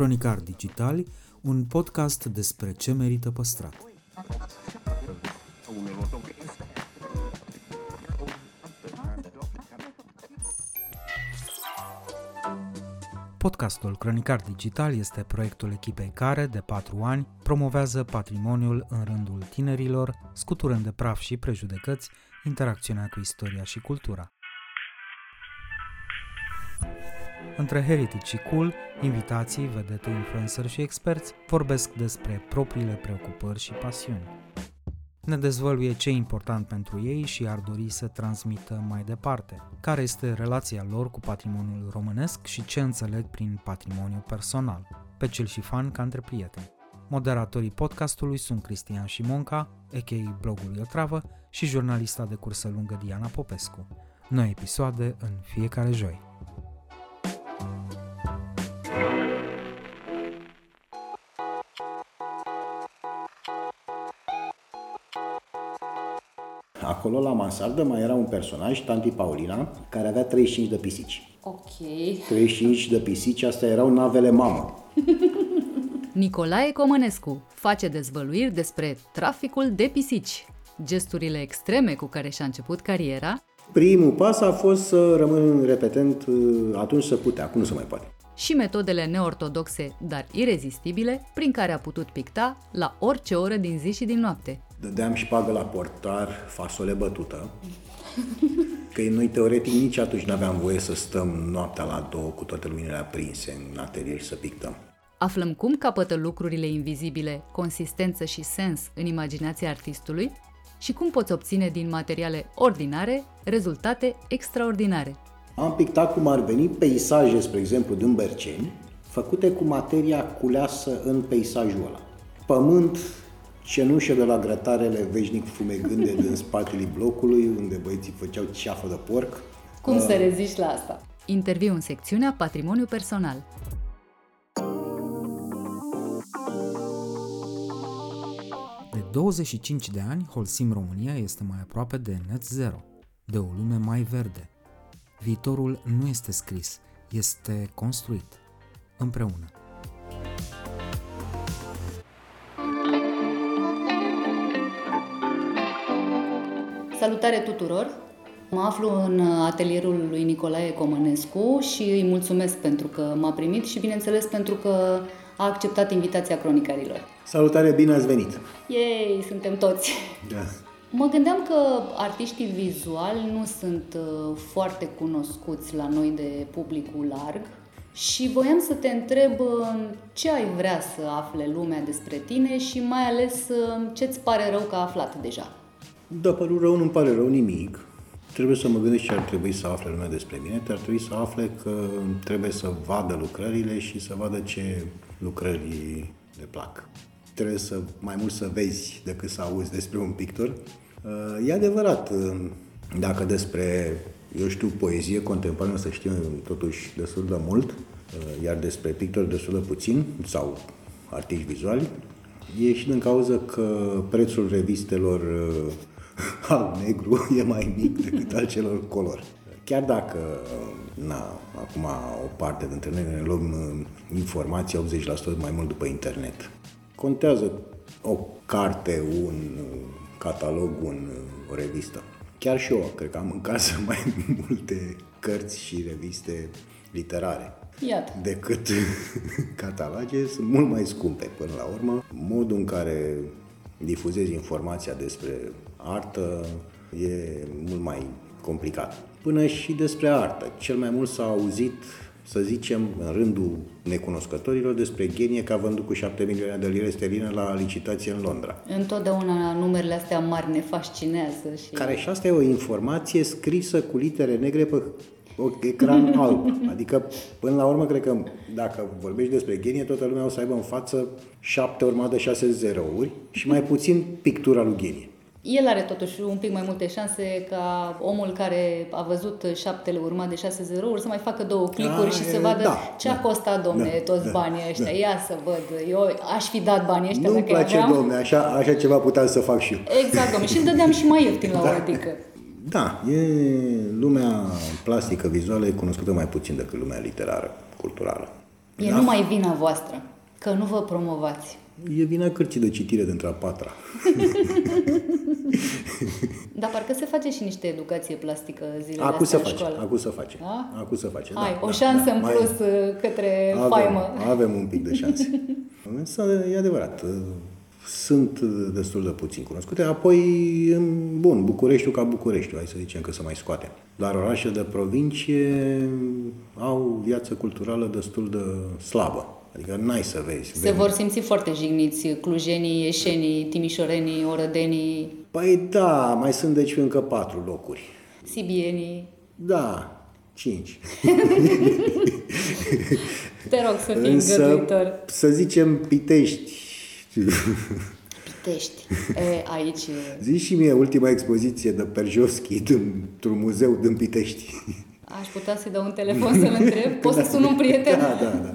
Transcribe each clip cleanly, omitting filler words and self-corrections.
Cronicar Digital, un podcast despre ce merită păstrat. Podcastul Cronicar Digital este proiectul echipei care, de 4 ani, promovează patrimoniul în rândul tinerilor, scuturând de praf și prejudecăți interacțiunea cu istoria și cultura. Între heritage și cool, invitații, vedete, influenceri și experți vorbesc despre propriile preocupări și pasiuni. Ne dezvăluie ce e important pentru ei și ar dori să transmită mai departe, care este relația lor cu patrimoniul românesc și ce înțeleg prin patrimoniu personal, pe cel și fan ca între prieteni. Moderatorii podcastului sunt Cristian Șimonca, a.k.a. blogul Iotravă, și jurnalista de cursă lungă Diana Popescu. Noi episoade în fiecare joi. Acolo, la mansardă, mai era un personaj, Tanti Paulina, care avea 35 de pisici. Ok. 35 de pisici, astea erau navele mamă. Nicolae Comănescu face dezvăluiri despre traficul de pisici, gesturile extreme cu care și-a început cariera. Primul pas a fost să rămân repetent, atunci se putea, acum nu se mai poate. Și metodele neortodoxe, dar irezistibile, prin care a putut picta la orice oră din zi și din noapte. Dădeam șpagă la portar, fasole bătută, că noi teoretic nici atunci n-aveam voie să stăm noaptea la 2 cu toate luminile aprinse în atelier să pictăm. Aflăm cum capătă lucrurile invizibile consistență și sens în imaginația artistului și cum poți obține din materiale ordinare rezultate extraordinare. Am pictat, cum ar veni, peisaje, spre exemplu, din Berceni, făcute cu materia culeasă în peisajul ăla. Pământ, cenușă de la grătarele veșnic fumegânde din spatele blocului, unde băieții făceau ceafă de porc. Cum să reziști la asta? Interviu în secțiunea Patrimoniu Personal. De 25 de ani, Holcim România este mai aproape de net zero, de o lume mai verde. Viitorul nu este scris, este construit. Împreună. Salutare tuturor! Mă aflu în atelierul lui Nicolae Comănescu și îi mulțumesc pentru că m-a primit și, bineînțeles, pentru că a acceptat invitația cronicarilor. Salutare, bine ați venit! Yay, suntem toți! Da. Mă gândeam că artiștii vizuali nu sunt foarte cunoscuți la noi de publicul larg și voiam să te întreb ce ai vrea să afle lumea despre tine și mai ales ce-ți pare rău că a aflat deja. Da, părul rău nu-mi pare rău nimic. Trebuie să mă gândesc ce ar trebui să afle lumea despre mine. Ar trebui să afle că trebuie să vadă lucrările și să vadă ce lucrări le plac. Trebuie să mai mult să vezi decât să auzi despre un pictor. E adevărat, dacă despre, eu știu, poezie contemporană să știm totuși destul de mult, iar despre pictori destul de puțin, sau artiști vizuali, e și din cauză că prețul revistelor alb-negru e mai mic decât al celor color. Chiar dacă, acum o parte dintre noi ne luăm informații 80% mai mult după internet. Contează o carte, un catalog, o revistă. Chiar și eu, cred că am în casă mai multe cărți și reviste literare. Iată. Decât cataloge, sunt mult mai scumpe până la urmă. Modul în care difuzezi informația despre artă e mult mai complicat. Până și despre artă. Cel mai mult s-a auzit, să zicem, în rândul necunoscătorilor, despre Ghenie, că a vândut cu 7 milioane de lire sterline la licitație în Londra. Întotdeauna numerele astea mari ne fascinează. Care și asta e o informație scrisă cu litere negre pe ecran alb. Adică, până la urmă, cred că dacă vorbești despre Ghenie, toată lumea o să aibă în față 7 urmate de 6 zerouri și mai puțin pictura lui Ghenie. El are totuși un pic mai multe șanse ca omul care a văzut 7 urmat de 6 zerouri să mai facă 2 clicuri și să vadă ce a costat, domne, toți banii ăștia. Ia să văd, eu aș fi dat banii ăștia. Nu-mi place, domne, așa ceva puteam să fac și eu. Exact, domne, și îmi dădeam și mai ieftin la o adică. Da, e lumea plastică, vizuală, e cunoscută mai puțin decât lumea literară, culturală. E numai vina voastră că nu vă promovați. E vina cărții de citire dintre a patra. Dar parcă se face și niște educație plastică zilele astea în școală. Acum se face. Da? Acum se face. Hai, da, o șansă în plus către faimă. Avem un pic de șanse. Însă e adevărat. Sunt destul de puțin cunoscute. Apoi, bun, Bucureștiul ca Bucureștiul, hai să zicem că se mai scoate. Dar orașele de provincie au viață culturală destul de slabă. Adică n-ai să vezi. Se vor simți foarte jigniți clujenii, ieșenii, timișorenii, orădenii. Păi da, mai sunt deci încă 4 locuri. Sibienii. Da, 5. Te rog să fii îngăduitor. Să zicem Pitești. Pitești. Aici... Zici și mie ultima expoziție de Perjovski într-un muzeu din Pitești. Aș putea să-i dau un telefon să-l întreb? Poți să sun un prieten? Da.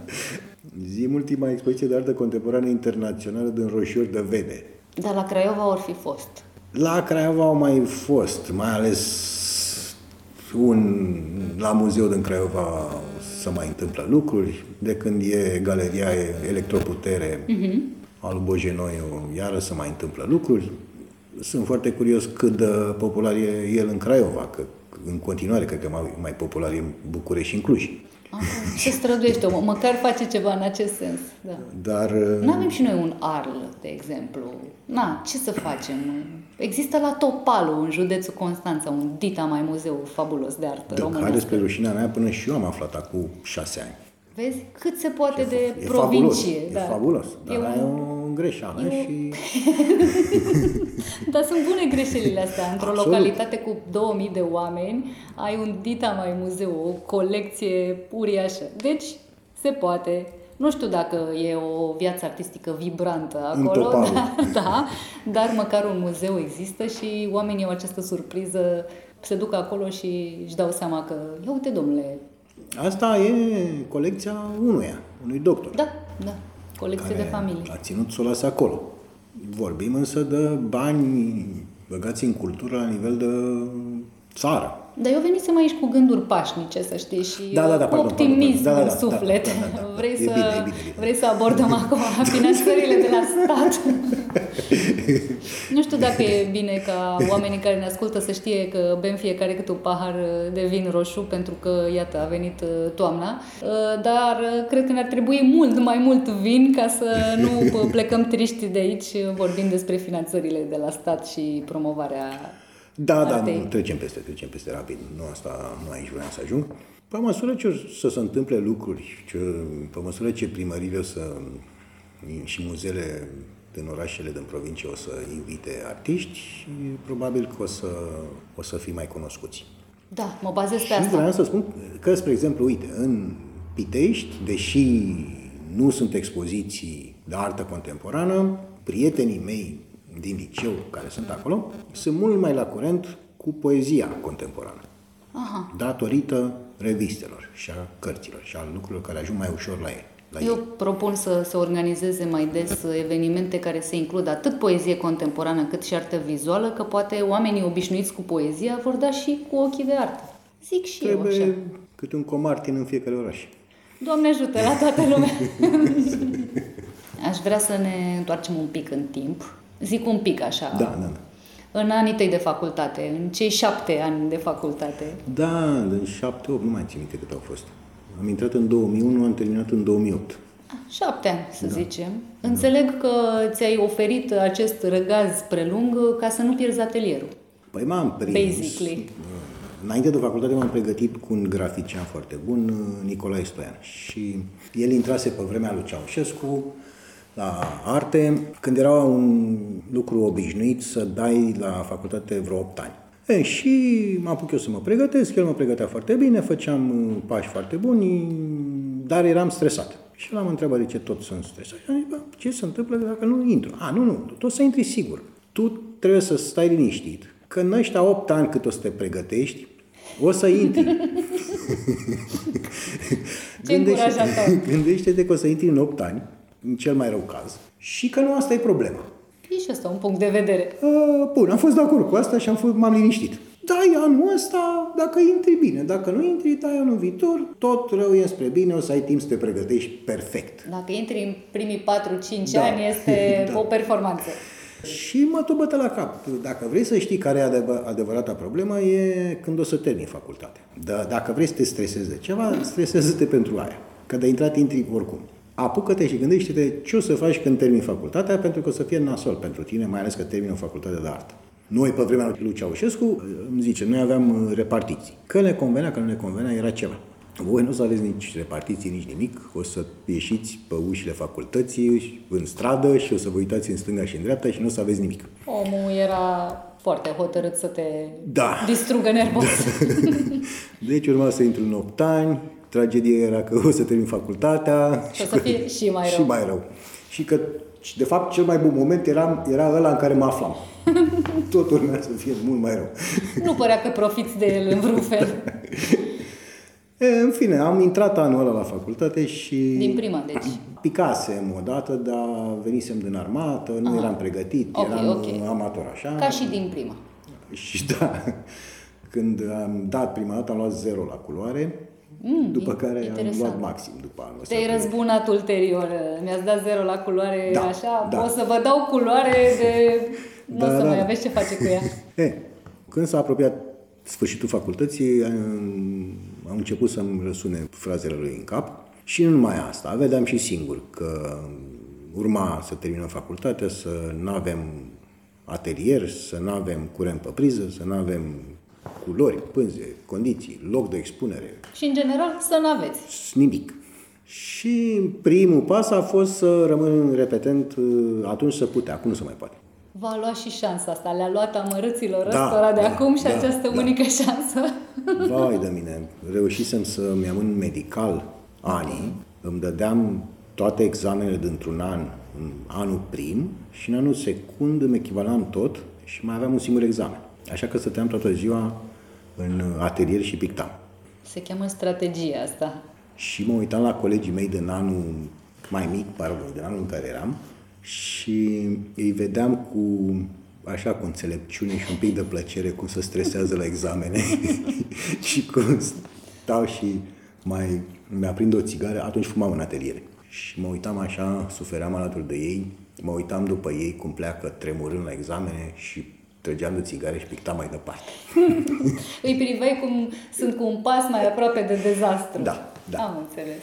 Zi ultima expoziție de artă contemporană internațională din Roșiori de Vede. Dar la Craiova ori fi fost? La Craiova au mai fost, mai ales la muzeul din Craiova se mai întâmplă lucruri, de când e galeria Electroputere al lui Bojenoiu, iară se mai întâmplă lucruri. Sunt foarte curios cât de popular e el în Craiova, că în continuare cred că mai popular e în București și în Cluj. Se străduiește, măcar face ceva în acest sens. Da. Dar n-avem și noi un Arl, de exemplu. Na, ce să facem? Există la Topalu, în județul Constanța, un dita mai muzeu fabulos de artă românească. Care spre rușinea mea, până și eu am aflat acum 6 ani. Vezi? Cât se poate de provincie. E fabulos, dar e o greșeală și... Dar sunt bune greșelile astea. Într-o localitate cu 2000 de oameni, ai un dita mai muzeu, o colecție uriașă. Deci, se poate. Nu știu dacă e o viață artistică vibrantă acolo, dar măcar un muzeu există și oamenii au această surpriză, se duc acolo și își dau seama că, ia uite, domnule, asta e colecția unui doctor. Da. Colecție de familie. A ținut să o lase acolo. Vorbim însă de bani băgați în cultură la nivel de țară. Dar eu venisem aici cu gânduri pașnice, să știi, și optimism în suflet. Vrei să abordăm acum finanțările de la stat? Nu știu dacă e bine ca oamenii care ne ascultă să știe că bem fiecare câte un pahar de vin roșu, pentru că, iată, a venit toamna, dar cred că ne-ar trebui mult mai mult vin ca să nu plecăm triști de aici vorbind despre finanțările de la stat și promovarea. Nu, trecem peste rapid. Nu aici vreau să ajung. Pe măsură ce o să se întâmple lucruri, pe măsură ce primările și muzeele din orașele, din provincie o să invite artiști, probabil că o să fii mai cunoscuți. Da, mă bazez pe asta. Și vreau să spun că, spre exemplu, uite, în Pitești, deși nu sunt expoziții de artă contemporană, prietenii mei din liceu care sunt acolo, sunt mult mai la curent cu poezia contemporană. Aha. Datorită revistelor și a cărților și a lucrurilor care ajung mai ușor la ele. Eu propun să se organizeze mai des evenimente care să includă atât poezie contemporană cât și artă vizuală, că poate oamenii obișnuiți cu poezia vor da și cu ochii de artă. Zic și trebuie eu așa. Trebuie câte un comartin în fiecare oraș. Doamne ajută la toată lumea! Aș vrea să ne întoarcem un pic în timp. Zic un pic așa. Da. În anii tăi de facultate, în cei 7 ani de facultate. Da, în 7-8, nu mai țin minte cât au fost. Am intrat în 2001, am terminat în 2008. 7 ani, să zicem. Înțeleg că ți-ai oferit acest răgaz prelung ca să nu pierzi atelierul. Păi m-am prins. Basically. Înainte de facultate m-am pregătit cu un grafician foarte bun, Nicolae Stoian. Și el intrase pe vremea lui Ceaușescu la arte, când era un lucru obișnuit să dai la facultate vreo 8 ani. Și m-am apuc eu să mă pregătesc, el mă pregătea foarte bine, făceam pași foarte buni, dar eram stresat. Și l-am întrebat de ce tot sunt stresat. Și am zis, ce se întâmplă dacă nu intru? Tu o să intri sigur. Tu trebuie să stai liniștit, că în ăștia 8 ani cât o să te pregătești, o să intri. Gândește-te că o să intri în 8 ani, în cel mai rău caz, și că nu asta e problema. E și asta un punct de vedere. Bun, am fost de acord cu asta și m-am liniștit. dai anul ăsta dacă intri bine, dacă nu intri, dai anul viitor, tot rău e spre bine, o să ai timp să te pregătești perfect. Dacă intri în primii 4-5 ani, este o performanță. Și mă tot bătă la cap. Dacă vrei să știi care e adevărata problemă, e când o să termini facultatea. Dacă vrei să te stresezi de ceva, stresează-te pentru aia. Că de intrat intri oricum. Apucă-te și gândește-te ce o să faci când termini facultatea, pentru că o să fie nasol pentru tine, mai ales că termini o facultate de artă. Noi, pe vremea lui Ceaușescu, îmi zice, noi aveam repartiții. Că ne convenea, că nu ne convenea, era ceva. Voi nu o să aveți nici repartiții, nici nimic, o să ieșiți pe ușile facultății, în stradă și o să vă uitați în stânga și în dreapta și nu o să aveți nimic. Omul era foarte hotărât să te distrugă nervos. Da. Deci urma să intru în 8 ani, tragedia era că o să termin facultatea și o să fie și mai rău. Și mai rău. Și că, de fapt, cel mai bun moment era ăla în care mă aflam. Tot urmea să fie mult mai rău. Nu părea că profiți de el în vreun fel. În fine, am intrat anul ăla la facultate și... Din prima, deci. Picasem odată, dar venisem din armată, nu eram pregătit, eram amator așa. Ca și din prima. Și da, când am dat prima dată, am luat 0 la culoare, după care am luat maxim după anul ăsta. Te-ai răzbunat ulterior, mi-ați dat 0 la culoare, o să vă dau culoare de... Nu o să mai aveți ce face cu ea. Când s-a apropiat sfârșitul facultății, am început să-mi răsune frazele lui în cap și nu numai asta, vedeam și singur că urma să terminăm facultatea, să nu avem atelier, să nu avem curent pe priză, să nu avem culori, pânze, condiții, loc de expunere. Și în general să nu aveți. Nimic. Și primul pas a fost să rămân repetent, atunci se putea, acum nu se mai poate. V-a luat și șansa asta, le-a luat amărâților ăstora de acum și această unică șansă. Vai de mine, reușisem să-mi am în medical anii, îmi dădeam toate examenele dintr-un an, în anul prim și în anul secund îmi echivalam tot și mai aveam un singur examen. Așa că stăteam toată ziua în atelier și pictam. Se cheamă strategia asta. Și mă uitam la colegii mei din anul mai mic, din anul în care eram, și îi vedeam cu, așa, cu înțelepciune și un pic de plăcere cum se stresează la examene și cum stau și mai mi-aprind o țigară, atunci fumam în ateliere. Și mă uitam așa, sufeream alături de ei, mă uitam după ei cum pleacă tremurând la examene și trăgeam de țigare și pictam mai departe. Îi priveai cum sunt cu un pas mai aproape de dezastru. Da. Am înțeles.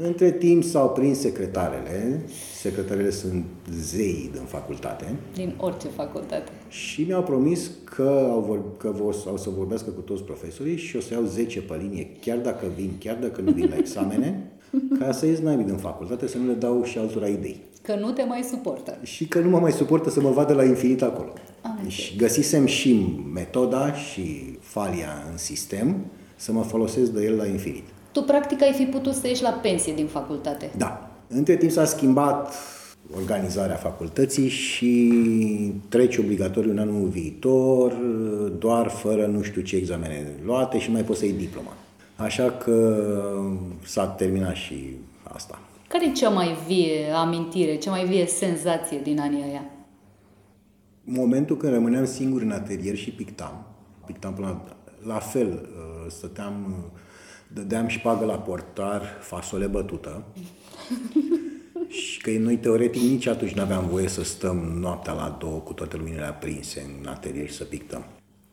Între timp s-au prins secretarele. Secretarele sunt zei din facultate. Din orice facultate. Și mi-au promis că o să vorbească cu toți profesorii și o să iau 10 pe linie, chiar dacă nu vin la examene, ca să ies naibii din facultate, să nu le dau și altora idei. Că nu te mai suportă. Și că nu mă mai suportă să mă vadă la infinit acolo. Și găsisem și metoda și falia în sistem să mă folosesc de el la infinit. Tu, practic, ai fi putut să ieși la pensie din facultate. Da. Între timp s-a schimbat organizarea facultății și treci obligatoriu în anul viitor, doar fără nu știu ce examene luate și nu mai poți să iei diploma. Așa că s-a terminat și asta. Care e cea mai vie amintire, cea mai vie senzație din anii aia? Momentul când rămâneam singur în atelier și pictam până la fel, stăteam... Dădeam șpagă la portar, fasole bătută. Și că noi, teoretic, nici atunci nu aveam voie să stăm noaptea la 2 cu toate luminile aprinse în atelier și să pictăm.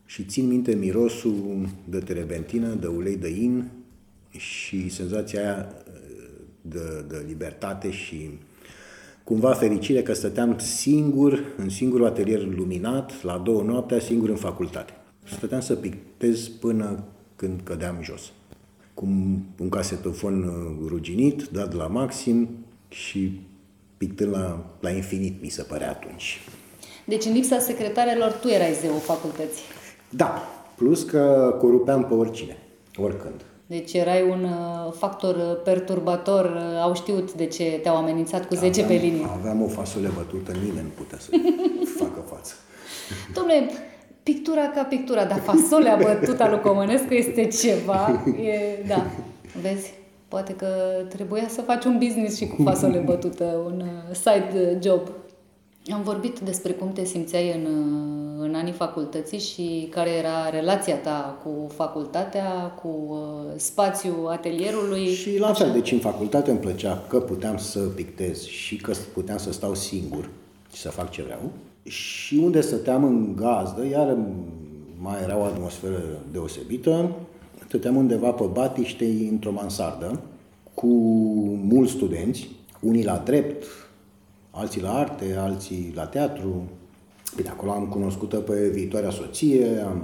Și țin minte mirosul de terebentină, de ulei de in și senzația aia de libertate și cumva fericire că stăteam singur, în singurul atelier luminat, la 2 noaptea, singur în facultate. Stăteam să pictez până când cădeam jos. Cu un casetofon ruginit, dat la maxim și pictând la infinit, mi se părea atunci. Deci în lipsa secretarelor, tu erai zeul facultății. Da, plus că corupeam pe oricine, oricând. Deci erai un factor perturbator, au știut de ce te-au amenințat cu 10 pe linie. Aveam o fasole bătută, nimeni nu putea să facă față. Dom'le, pictura ca pictura, dar fasolea bătută a lui Comănescu este ceva. Vezi, poate că trebuia să faci un business și cu fasole bătută, un side job. Am vorbit despre cum te simțeai în în anii facultății și care era relația ta cu facultatea, cu spațiul atelierului. Și la fel, deci în facultate îmi plăcea că puteam să pictez și că puteam să stau singur și să fac ce vreau. Și unde stăteam în gazdă, iar mai era o atmosferă deosebită, stăteam undeva pe Batiștei, într-o mansardă, cu mulți studenți, unii la drept, alții la arte, alții la teatru. Bine, acolo am cunoscut-o pe viitoarea soție, am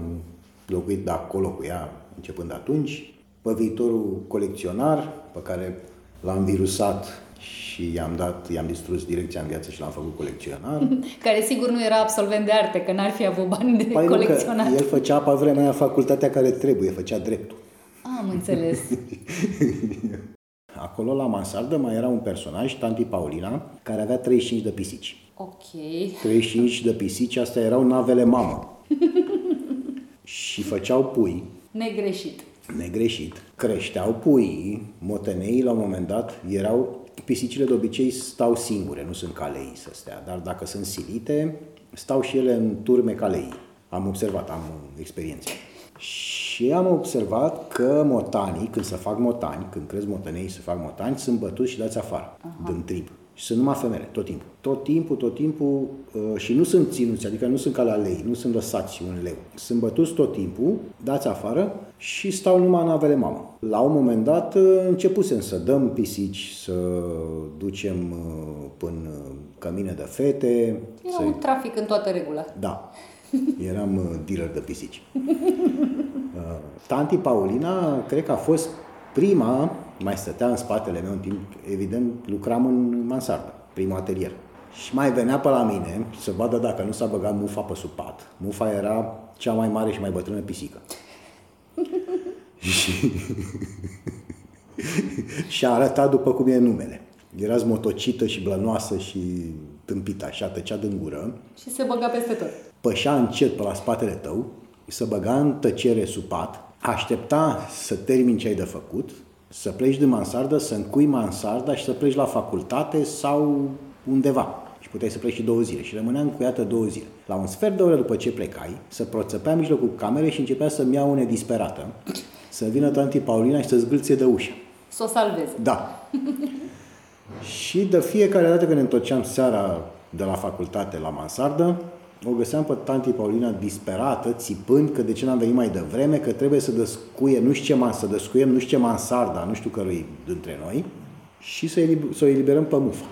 locuit de acolo cu ea începând de atunci, pe viitorul colecționar pe care l-am virusat și i-am distrus direcția în viață și l-am făcut colecționar. Care sigur nu era absolvent de arte, că n-ar fi avut bani de colecționat. El făcea pe vremea aia facultatea care trebuie, făcea dreptul. Am înțeles. Acolo, la mansardă, mai era un personaj, Tanti Paulina, care avea 35 de pisici. Ok. 35 de pisici, astea erau navele mamă. Și făceau pui. Negreșit. Creșteau pui, moteneii, la un moment dat, erau... Pisicile de obicei stau singure, nu sunt calei să stea, dar dacă sunt silite, stau și ele în turme calei. Am observat, am experiență. Și am observat că motanii, când se fac motani, când cresc motanei și se fac motani, sunt bătuți și dați afară. Aha. Din trib. Și sunt numai femeile, tot timpul, și nu sunt ținuți, adică nu sunt ca la lei, nu sunt lăsați un leu. Sunt bătuți tot timpul, dați afară și stau numai în avele mamă. La un moment dat începusem să dăm pisici, să ducem până cămine de fete. Era un trafic în toată regula. Da. Eram dealer de pisici. Tanti Paulina, cred că a fost prima, mai stătea în spatele meu în timp, evident, lucram în mansardă, primul atelier. Și mai venea pe la mine să vadă dacă nu s-a băgat Mufa pe sub pat. Mufa era cea mai mare și mai bătrână pisică. Și a arătat după cum e numele. Era smotocită și blănoasă și tâmpită, așa, tăcea din gură. Și se băga peste tot. Pășea încet pe la spatele tău, se băga în tăcere sub pat, aștepta să termin ce ai de făcut, să pleci din mansardă, să încui mansarda și să pleci la facultate sau undeva. Și puteai să pleci și 2 zile și rămâneam încuiată 2 zile. La un sfert de oră după ce plecai, se proțăpea în mijlocul camerei și începea să-mi ia o nedisperată, să vină Tanti Paulina și să zgâlție de ușă. Să o salveze. Da. Și de fiecare dată când ne întorceam seara de la facultate la mansardă, o găseam pe Tanti Paulina disperată, țipând că de ce n-am venit mai devreme, că trebuie să descuie, nu știu ce mansarda, nu știu cărui dintre noi, și să o eliberăm pe Mufa.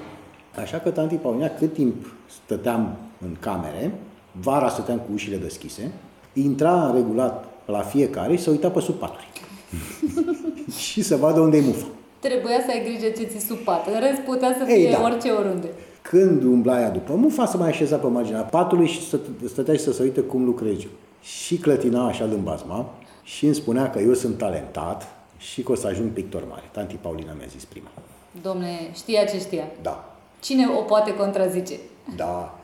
Așa că Tanti Paulina, cât timp stăteam în camere, vara stăteam cu ușile deschise, intra regulat la fiecare și se uita pe sub paturi. Și să vadă unde e Mufa. Trebuia să ai grijă ce ți sub pat. În rest putea să fie orice, oriunde. Când umbla ea după Mufa, se mai așeza pe marginea patului și stătea și să se uite cum lucrezi. Și clătina așa din bazma și îmi spunea că eu sunt talentat și că o să ajung pictor mare. Tanti Paulina mi-a zis prima. Domne, știa ce știa. Da. Cine o poate contrazice? Da.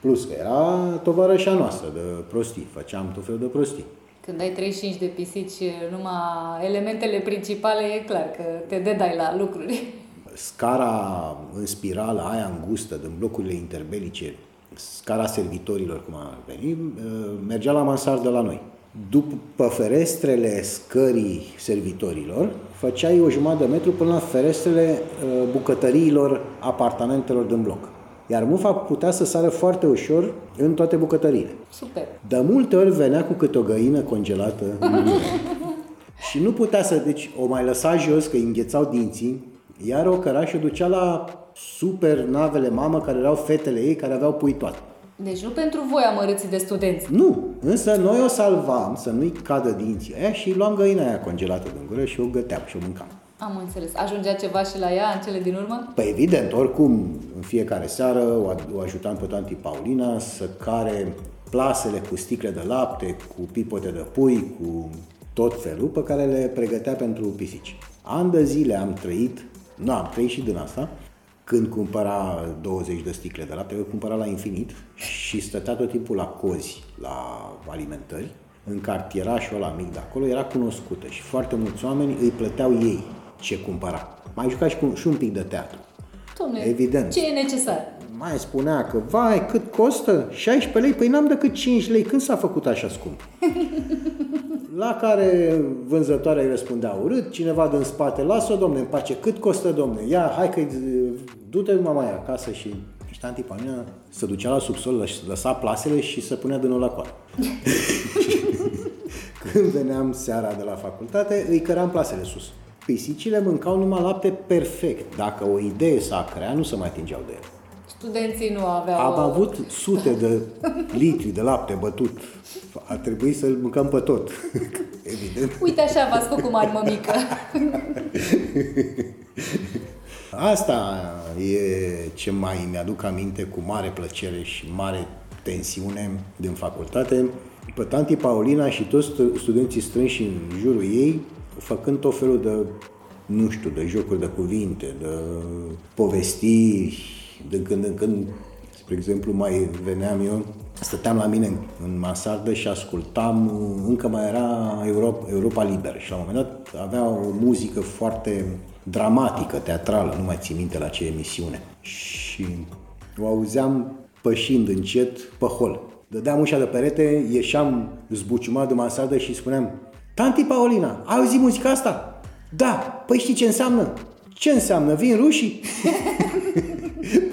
Plus că era tovarășa noastră de prostii. Făceam tot felul de prostii. Când ai 35 de pisici, numai elementele principale, e clar că te dedai la lucruri. Scara în spirală, aia îngustă, din blocurile interbelice, scara servitorilor, cum a venit, mergea la mansardă la noi. După ferestrele scării servitorilor, făceai o jumătate de metru până la ferestrele bucătăriilor apartamentelor din bloc. Iar Mufa putea să sară foarte ușor în toate bucătăriile. Super! De multe ori venea cu câte o găină congelată în și nu putea să... Deci o mai lăsa jos, că îi înghețau dinții, iar o cărașă ducea la super navele mamă, care erau fetele ei, care aveau pui toate. Deci nu pentru voi amărâți de studenți. Nu, însă noi o salvam să nu-i cadă dinții aia și luam găina aia congelată din gură și o găteam și o mâncam. Am înțeles. Ajungea ceva și la ea în cele din urmă? Păi evident, oricum, în fiecare seară o ajutam pe Tanti Paulina să care plasele cu sticle de lapte, cu pipote de pui, cu tot felul pe care le pregătea pentru pisici. An de zile am trăit și din asta. Când cumpăra 20 de sticle de lapte, eu cumpăra la infinit și stătea tot timpul la cozi, la alimentări. În cartierașul ăla mic de acolo era cunoscută și foarte mulți oameni îi plăteau ei ce cumpăra. Mai juca și un pic de teatru. Dom'le, evident. Ce e necesar? mai spunea că, vai, cât costă? 16 lei? Păi n-am decât 5 lei. Când s-a făcut așa scump? La care vânzătoarea îi răspundea urât, cineva din spate, lasă-o, domne, în pace, cât costă, domne? Ia, hai că du-te mamaia acasă și... Și Tanti Paulina se ducea la subsol, lăsa plasele și se punea dânul la coadă. Când veneam seara de la facultate, îi căram plasele sus. Pisicile mâncau numai lapte perfect. Dacă o idee s-a creat, nu se mai atingeau de el. Studenții nu aveau... Am avut sute de litri de lapte bătut. Ar trebui să-l mâncăm pe tot. Evident. Uite așa v-ați făcut mari, mămică. Asta e ce mai mi-aduc aminte cu mare plăcere și mare tensiune din facultate. Pe Tanti Paulina și toți studenții strânși în jurul ei, făcând tot felul de, nu știu, de jocuri de cuvinte, de povestiri, din când în când, spre exemplu, mai veneam eu, stăteam la mine în mansardă și ascultam, încă mai era Europa Liberă și la un moment dat avea o muzică foarte dramatică, teatrală, nu mai țin minte la ce emisiune. Și o auzeam pășind încet pe hol. Dădeam ușa de perete, ieșeam zbuciumat de mansardă și spuneam: Tanti Paulina, ai auzit muzica asta? Da, păi știi ce înseamnă? Ce înseamnă? Vin rușii?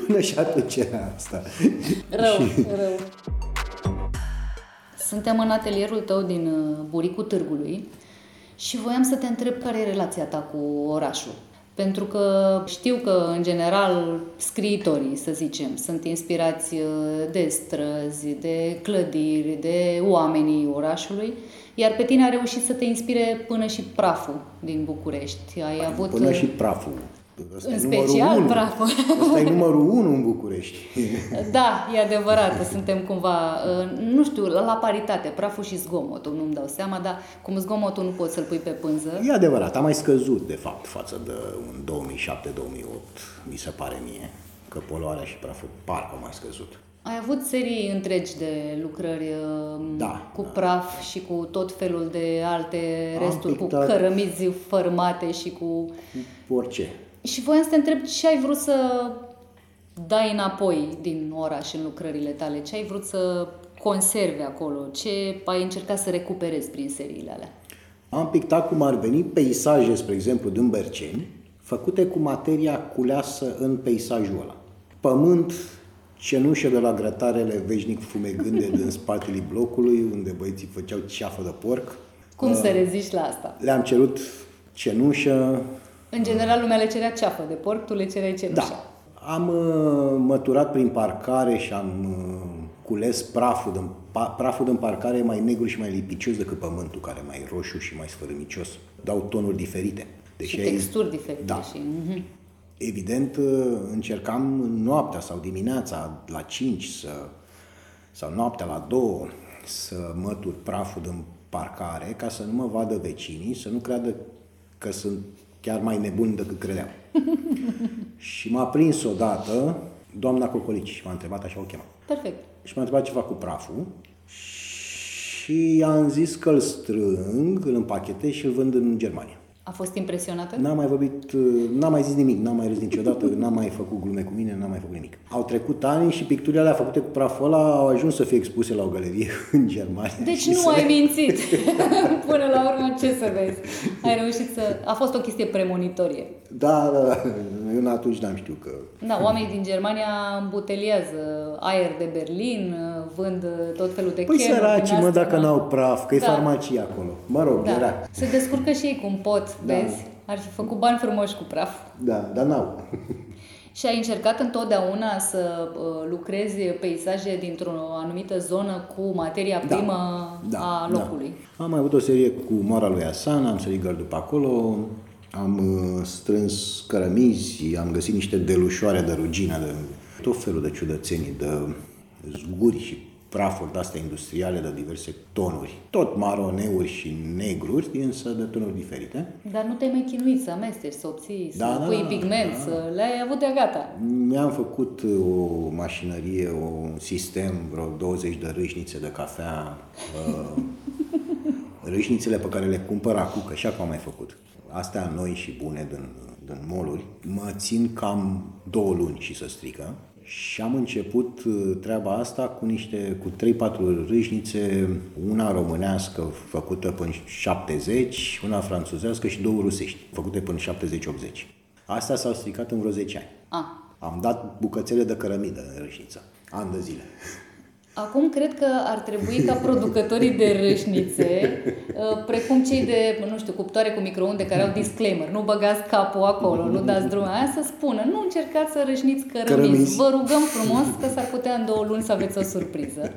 Până și atunci era asta. Rău. Suntem în atelierul tău din Buricul Târgului. Și voiam să te întreb care e relația ta cu orașul. Pentru că știu că, în general, scriitorii, să zicem, sunt inspirați de străzi, de clădiri, de oamenii orașului, iar pe tine a reușit să te inspire până și praful din București. Până și praful. Asta în special praful. Ăsta e numărul 1 în București. Da, e adevărat, suntem cumva, nu știu, la paritate, praful și zgomotul, nu-mi dau seama, dar cum zgomotul nu poți să-l pui pe pânză. E adevărat, a mai scăzut, de fapt, față de un 2007-2008, mi se pare mie, că poluarea și praful parcă au mai scăzut. Ai avut serii întregi de lucrări cu praf și cu tot felul de alte resturi, cu cărămizi fărâmate și cu... orice. Și voiam să te întreb ce ai vrut să dai înapoi din oraș în lucrările tale, ce ai vrut să conservi acolo, ce ai încercat să recuperezi prin seriile alea? Am pictat, cum ar veni, peisaje, spre exemplu, din Berceni, făcute cu materia culeasă în peisajul ăla. Pământ, cenușă de la grătarele veșnic fumegânde din spatele blocului, unde băieții făceau ceafă de porc. Cum să reziști la asta? Le-am cerut cenușă. În general, lumea le cerea ceafă de porc, tu le cereai cenușa. Da. Am măturat prin parcare și am cules praful. Praful din parcare e mai negru și mai lipicios decât pământul, care e mai roșu și mai sfărâmicios. Dau tonuri diferite. Și texturi diferite. Da. Și... Evident, încercam noaptea sau dimineața la 5 sau noaptea la 2 să mătur praful din parcare ca să nu mă vadă vecinii, să nu creadă că sunt chiar mai nebun decât credeam. Și m-a prins odată doamna Cocolici și m-a întrebat, așa o chema. Perfect. Și m-a întrebat ce fac cu praful și i-am zis că îl strâng, îl împachetez și îl vând în Germania. A fost impresionată? N-am mai vorbit, n-am mai zis nimic, n-am mai râs niciodată, n-am mai făcut glume cu mine, n-am mai făcut nimic. Au trecut ani și picturile alea făcute cu praful ăla au ajuns să fie expuse la o galerie în Germania. Deci nu ai mințit! Până la urmă, ce să vezi? Ai reușit să... A fost o chestie premonitorie. Da, eu atunci n-am știut că... Da, oamenii din Germania îmbuteliază aer de Berlin, vând tot felul de cheluri. Păi săracii, mă, dacă n-au praf, că e farmacie acolo. Mă rog, era. Se descurcă și ei cum pot. Vezi? Ar fi făcut bani frumoși cu praf. Da, dar n-au. Și ai încercat întotdeauna să lucrezi peisaje dintr-o anumită zonă cu materia primă a locului. Da. Am mai avut o serie cu Moara lui Assan, am sărit gărdul pe acolo, am strâns cărămizi, am găsit niște delușoare de rugină, de tot felul de ciudățenii, de zguri și prafuri de-astea industriale de diverse tonuri. Tot maroneuri și negruri, însă de tonuri diferite. Dar nu te-ai mai chinuit să amesteci, să obții, să pui pigment, să le-ai avut de gata. Mi-am făcut o mașinărie, un sistem, vreo 20 de râșnițe de cafea. Râșnițele pe care le cumpăr acum, că și acum am mai făcut. Astea noi și bune din mall-uri. Mă țin cam 2 luni și se strică. Și am început treaba asta cu niște, cu 3-4 râșnițe, una românească făcută până 70, una franțuzească și două rusești, făcute până 70-80. Astea s-au stricat în vreo 10 ani. Am dat bucățele de cărămidă în râșniță, ani de zile. Acum cred că ar trebui ca producătorii de râșnițe, precum cei de, nu știu, cuptoare cu microunde care au disclaimer, nu băgați capul acolo, nu dați drumul, aia să spună, nu încercați să râșniți cărămizi. Vă rugăm frumos că s-ar putea în 2 luni să aveți o surpriză.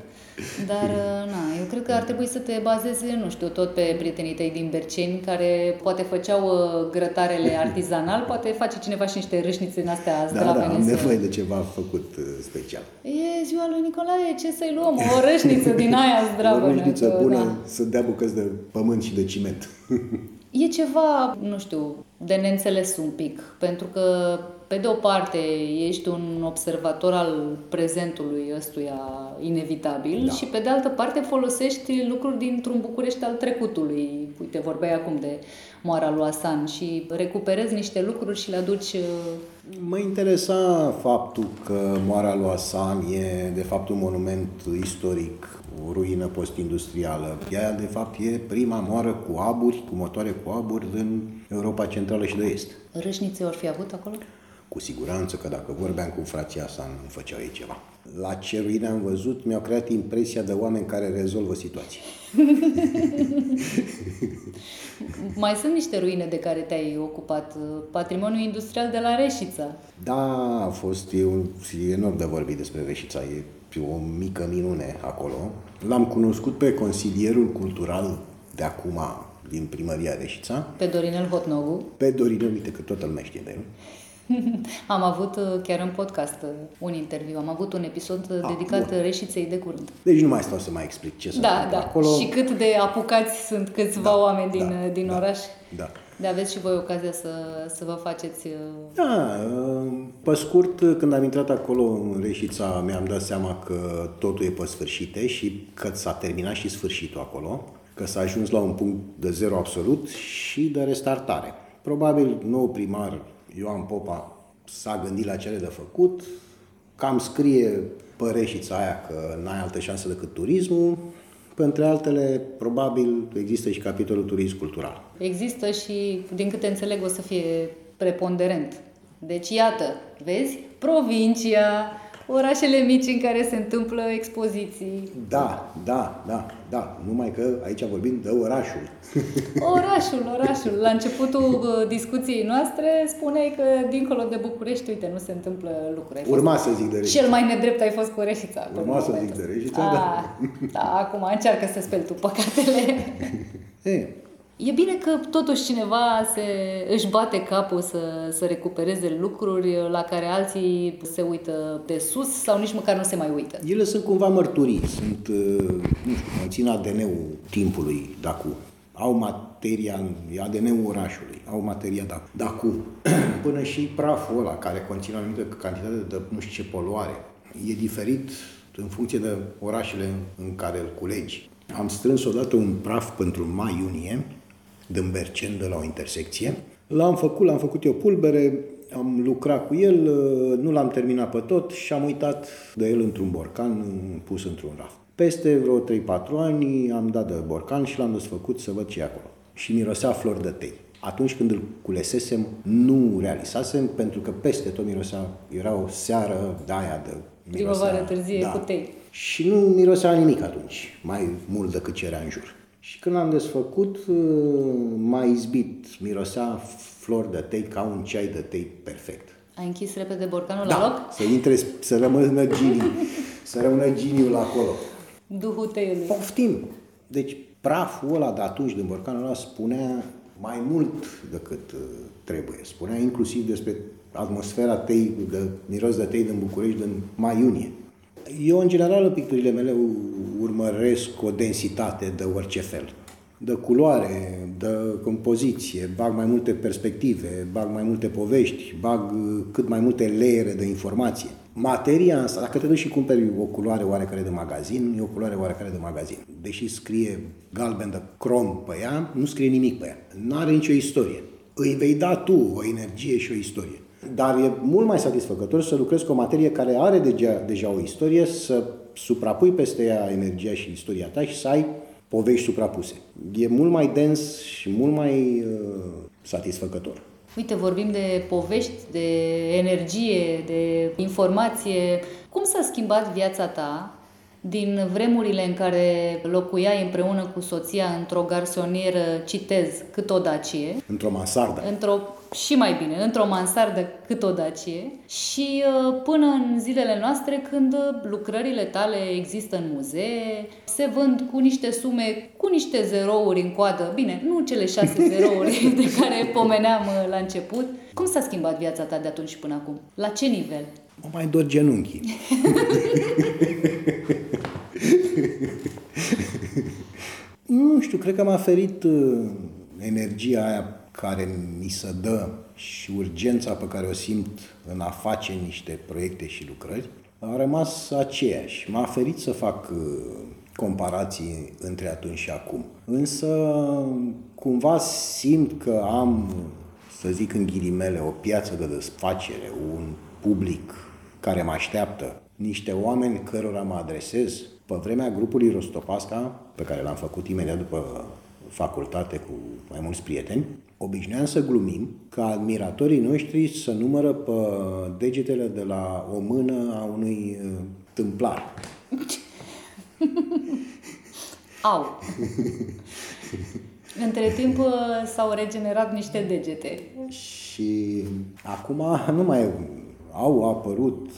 Dar, na, eu cred că ar trebui să te bazezi, nu știu, tot pe prietenii tăi din Berceni, care poate făceau grătarele artizanal, poate face cineva și niște râșnițe în astea zdrave. Da, am nevoie de ceva făcut special. E ziua lui Nicolae, ce să-i luăm? O râșniță din aia zdravă. O râșniță bună, da. Să dea bucăți de pământ și de ciment. E ceva, nu știu, de neînțeles un pic, pentru că pe de o parte, ești un observator al prezentului ăstuia inevitabil, da, și pe de altă parte folosești lucruri dintr-un București al trecutului. Uite, vorbeai acum de Moara lui Assan și recuperezi niște lucruri și le aduci... Mă interesa faptul că Moara lui Assan e de fapt un monument istoric, o ruină postindustrială. Ea de fapt e prima moară cu aburi, cu motoare cu aburi din Europa Centrală și de Est. Râșnițe ori fi avut acolo? Cu siguranță că dacă vorbeam cu frații Assan, nu făceau ei ceva. La ce ruine am văzut, mi-au creat impresia de oameni care rezolvă situații. Mai sunt niște ruine de care te-ai ocupat. Patrimoniul industrial de la Reșița. Da, a fost, e enorm de vorbit despre Reșița, e o mică minune acolo. L-am cunoscut pe consilierul cultural de acum, din primăria Reșița. Pe Dorinel Votnogu. Pe Dorinel, uite că toată lumea știe de el. Am avut chiar în podcast un interviu, am avut un episod dedicat Reșiței de curând. Deci nu mai stau să mai explic ce s-a întâmplat acolo. Și cât de apucați sunt câțiva oameni din oraș. Da. De aveți și voi ocazia să vă faceți... Da, pe scurt, când am intrat acolo în Reșița, mi-am dat seama că totul e pe sfârșite și că s-a terminat și sfârșitul acolo, că s-a ajuns la un punct de zero absolut și de restartare. Probabil nou primar Ioan Popa s-a gândit la cele de făcut, cam scrie pe Reșița aia că n-ai altă șansă decât turismul, printre altele, probabil există și capitolul turism cultural. Există și, din câte înțeleg, o să fie preponderent. Deci, iată, vezi, provincia, orașele mici în care se întâmplă expoziții. Da. Numai că aici vorbim de orașul. Orașul. La începutul discuției noastre spuneai că dincolo de București, uite, nu se întâmplă lucruri. Urma să zic de Reșița. Cel mai nedrept ai fost cu Reșița. Urma să zic de Reșița, da. Da, acum încearcă să speli tu păcatele. E bine că totuși cineva își bate capul să recupereze lucruri la care alții se uită de sus sau nici măcar nu se mai uită. Ele sunt cumva mărturii, sunt, nu știu, conțin ADN-ul timpului, dacu. Au materia, ADN-ul orașului, au materia dacu. Până și praful ăla care conține o anumită cantitate de nu știu ce poluare. E diferit în funcție de orașele în care îl culegi. Am strâns odată un praf pentru mai-iunie, din Berceni, de la o intersecție. L-am făcut eu pulbere, am lucrat cu el, nu l-am terminat pe tot și am uitat de el într-un borcan pus într-un raft. Peste vreo 3-4 ani am dat de borcan și l-am desfăcut să văd ce e acolo. Și mirosea flori de tei. Atunci când îl culesesem, nu realizasem, pentru că peste tot mirosea, era o seară de aia de primăvară târzie cu tei. Și nu mirosea nimic atunci, mai mult decât ce era în jur. Și când l-am desfăcut, m-a izbit. Mirosea flori de tei ca un ceai de tei perfect. Ai închis repede borcanul la loc? Să rămână giniul acolo. Duhul teiului. Poftim! Deci praful ăla de atunci din borcanul ăla spunea mai mult decât trebuie. Spunea inclusiv despre atmosfera tei, de miros de tei din București din mai-iunie. Eu, în general, picturile mele urmăresc o densitate de orice fel. De culoare, de compoziție, bag mai multe perspective, bag mai multe povești, bag cât mai multe leere de informație. Materia asta, dacă te duci și cumperi o culoare oarecare de magazin, e o culoare oarecare de magazin. Deși scrie galben de crom pe ea, nu scrie nimic pe ea. N-are nicio istorie. Îi vei da tu o energie și o istorie. Dar e mult mai satisfăcător să lucrezi cu o materie care are deja o istorie, să suprapui peste ea energia și istoria ta și să ai povești suprapuse. E mult mai dens și mult mai satisfăcător. Uite, vorbim de povești, de energie, de informație. Cum s-a schimbat viața ta din vremurile în care locuiai împreună cu soția într-o garsonieră, citez, cât o dacie? Într-o mansardă. Și mai bine, într-o mansardă cât o dacie și până în zilele noastre când lucrările tale există în muzee, se vând cu niște sume, cu niște zerouri în coadă. Bine, nu cele 6 zerouri de care pomeneam la început. Cum s-a schimbat viața ta de atunci și până acum? La ce nivel? Mă mai dor genunchii. Nu știu, cred că m-a ferit energia aia care mi se dă și urgența pe care o simt în a face niște proiecte și lucrări, a rămas aceeași. M-a ferit să fac comparații între atunci și acum. Însă, cumva simt că am, să zic în ghilimele, o piață de desfacere, un public care mă așteaptă, niște oameni cărora mă adresez. Pe vremea grupului Rostopasca, pe care l-am făcut imediat după facultate cu mai mulți prieteni, obișnuiam să glumim că admiratorii noștri se numără pe degetele de la o mână a unui tâmplar. Au! Între timp s-au regenerat niște degete. Și acum nu mai au apărut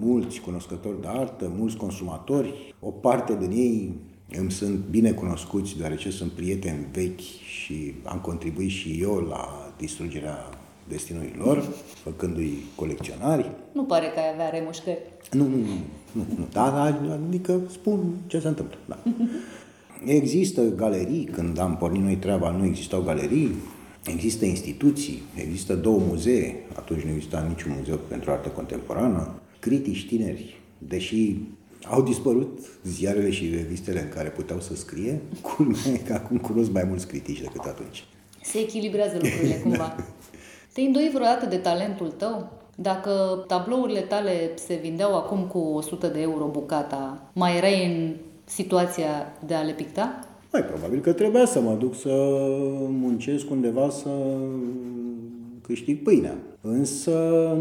mulți cunoscători de artă, mulți consumatori, o parte din ei îmi sunt bine cunoscuți, deoarece sunt prieteni vechi și am contribuit și eu la distrugerea destinului lor, făcându-i colecționari. Nu pare că avea remușcări. Nu. Da, adică spun ce se întâmplă. Da. Există galerii, când am pornit noi treaba nu existau galerii, există instituții, există 2 muzee, atunci nu exista niciun muzeu pentru artă contemporană, critici tineri, deși au dispărut ziarele și revistele în care puteau să scrie, culmea că acum cunosc mai mulți critici decât atunci. Se echilibrează lucrurile cumva. Da. Te-ai îndoit vreodată de talentul tău? Dacă tablourile tale se vindeau acum cu 100 de euro bucata, mai erai în situația de a le picta? Mai probabil că trebuia să mă duc să muncesc undeva să câștig pâinea. Însă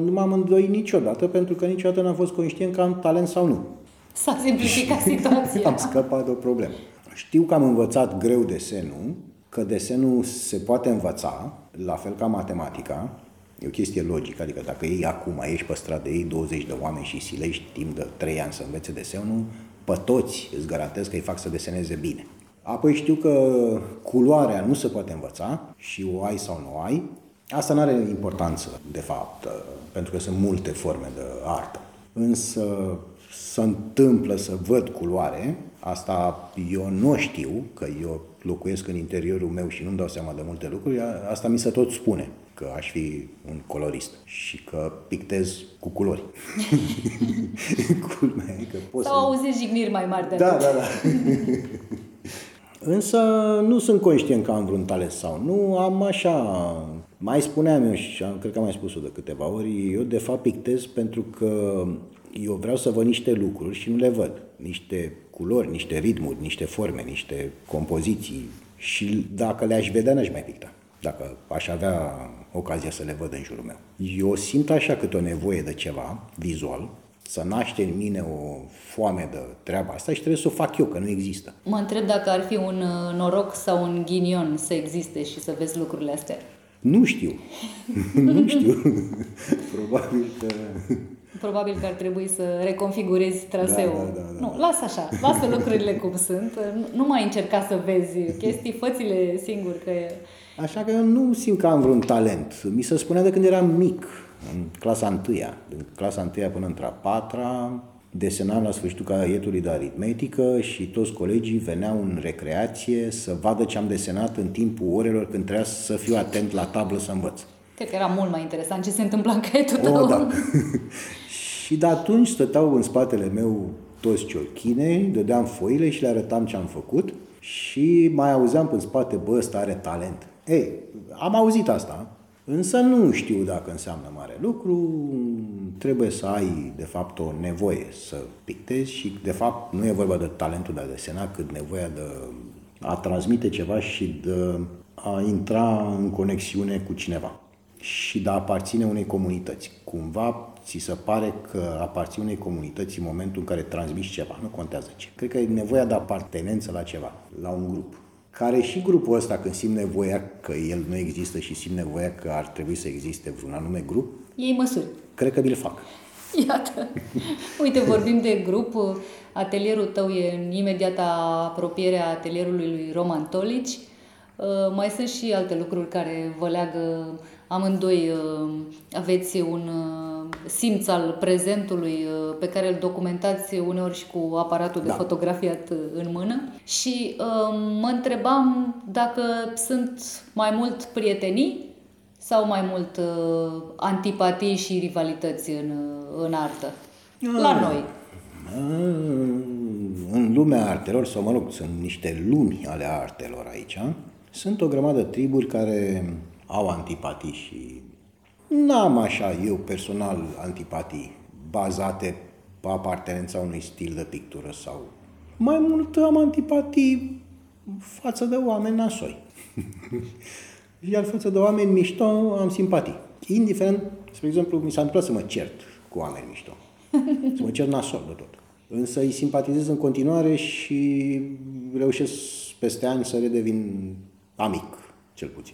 nu m-am îndoit niciodată, pentru că niciodată n-am fost conștient că am talent sau nu. S-a simplificat situația. Am scăpat de o problemă. Știu că am învățat greu desenul, că desenul se poate învăța, la fel ca matematica. E o chestie logică, adică dacă ei acum ieși pe stradă, ei 20 de oameni și silești timp de 3 ani să învețe desenul, pe toți îți garantez că îi fac să deseneze bine. Apoi știu că culoarea nu se poate învăța și o ai sau nu o ai. Asta nu are importanță, de fapt, pentru că sunt multe forme de artă. Însă se întâmplă să văd culoare, asta eu nu știu, că eu locuiesc în interiorul meu și nu-mi dau seama de multe lucruri, asta mi se tot spune, că aș fi un colorist și că pictez cu culori. Culmea e că poți sau auzi jigniri mai mari de atât. Da. Însă nu sunt conștient că am vreun talent sau nu, am așa. Mai spuneam eu și cred că am mai spus-o de câteva ori, eu de fapt pictez pentru că eu vreau să văd niște lucruri și nu le văd. Niște culori, niște ritmuri, niște forme, niște compoziții și dacă le-aș vedea, n-aș mai picta. Dacă aș avea ocazia să le văd în jurul meu. Eu simt așa câte o nevoie de ceva vizual, să naște în mine o foame de treaba asta și trebuie să o fac eu, că nu există. Mă întreb dacă ar fi un noroc sau un ghinion să existe și să vezi lucrurile astea. Nu știu. Probabil că ar trebui să reconfigurezi traseul. Da. Nu, lasă așa, lasă lucrurile cum sunt, nu mai încerca să vezi chestii, fă-ți-le singur că e. Așa că eu nu simt că am vreun talent. Mi se spunea de când eram mic, în clasa 1-a. Din clasa 1-a până între a 4-a, desenam la sfârșitul caietului de aritmetică și toți colegii veneau în recreație să vadă ce am desenat în timpul orelor când trebuia să fiu atent la tablă să învăț. Cred că era mult mai interesant ce se întâmpla în caietul tău. Da. Și de atunci stăteau în spatele meu toți ciorchinei, dădeam foile și le arătam ce am făcut și mai auzeam în spate, bă, ăsta are talent. Ei, am auzit asta, Însă nu știu dacă înseamnă mare lucru, trebuie să ai, de fapt, o nevoie să pictezi și, de fapt, nu e vorba de talentul de a desena, cât nevoia de a transmite ceva și de a intra în conexiune cu cineva și de a aparține unei comunități. Cumva ți se pare că aparții unei comunități în momentul în care transmiți ceva, nu contează ce. Cred că e nevoia de apartenență la ceva, la un grup. Care și grupul ăsta, când simt nevoia că el nu există și simt nevoia că ar trebui să existe vreun anume grup, ei măsuri. Cred că mi-l fac. Iată. Uite, vorbim de grup. Atelierul tău e în imediata apropiere a atelierului lui Roman Tolici. Mai sunt și alte lucruri care vă leagă amândoi. Aveți un simț al prezentului pe care îl documentați uneori și cu aparatul de fotografiat în mână. Și mă întrebam dacă sunt mai mult prietenii sau mai mult antipatii și rivalități în artă. La noi. În lumea artelor, sau mă rog, sunt niște lumi ale artelor aici. Sunt o grămadă triburi care au antipatii și n-am așa, eu personal, antipatii bazate pe apartenența unui stil de pictură sau... Mai mult am antipatii față de oameni nasoi. Iar față de oameni mișto am simpatii. Indiferent, spre exemplu, mi s-a întâmplat să mă cert cu oameni mișto. Să mă cert nasol de tot. Însă îi simpatizez în continuare și reușesc peste ani să redevin amic, cel puțin.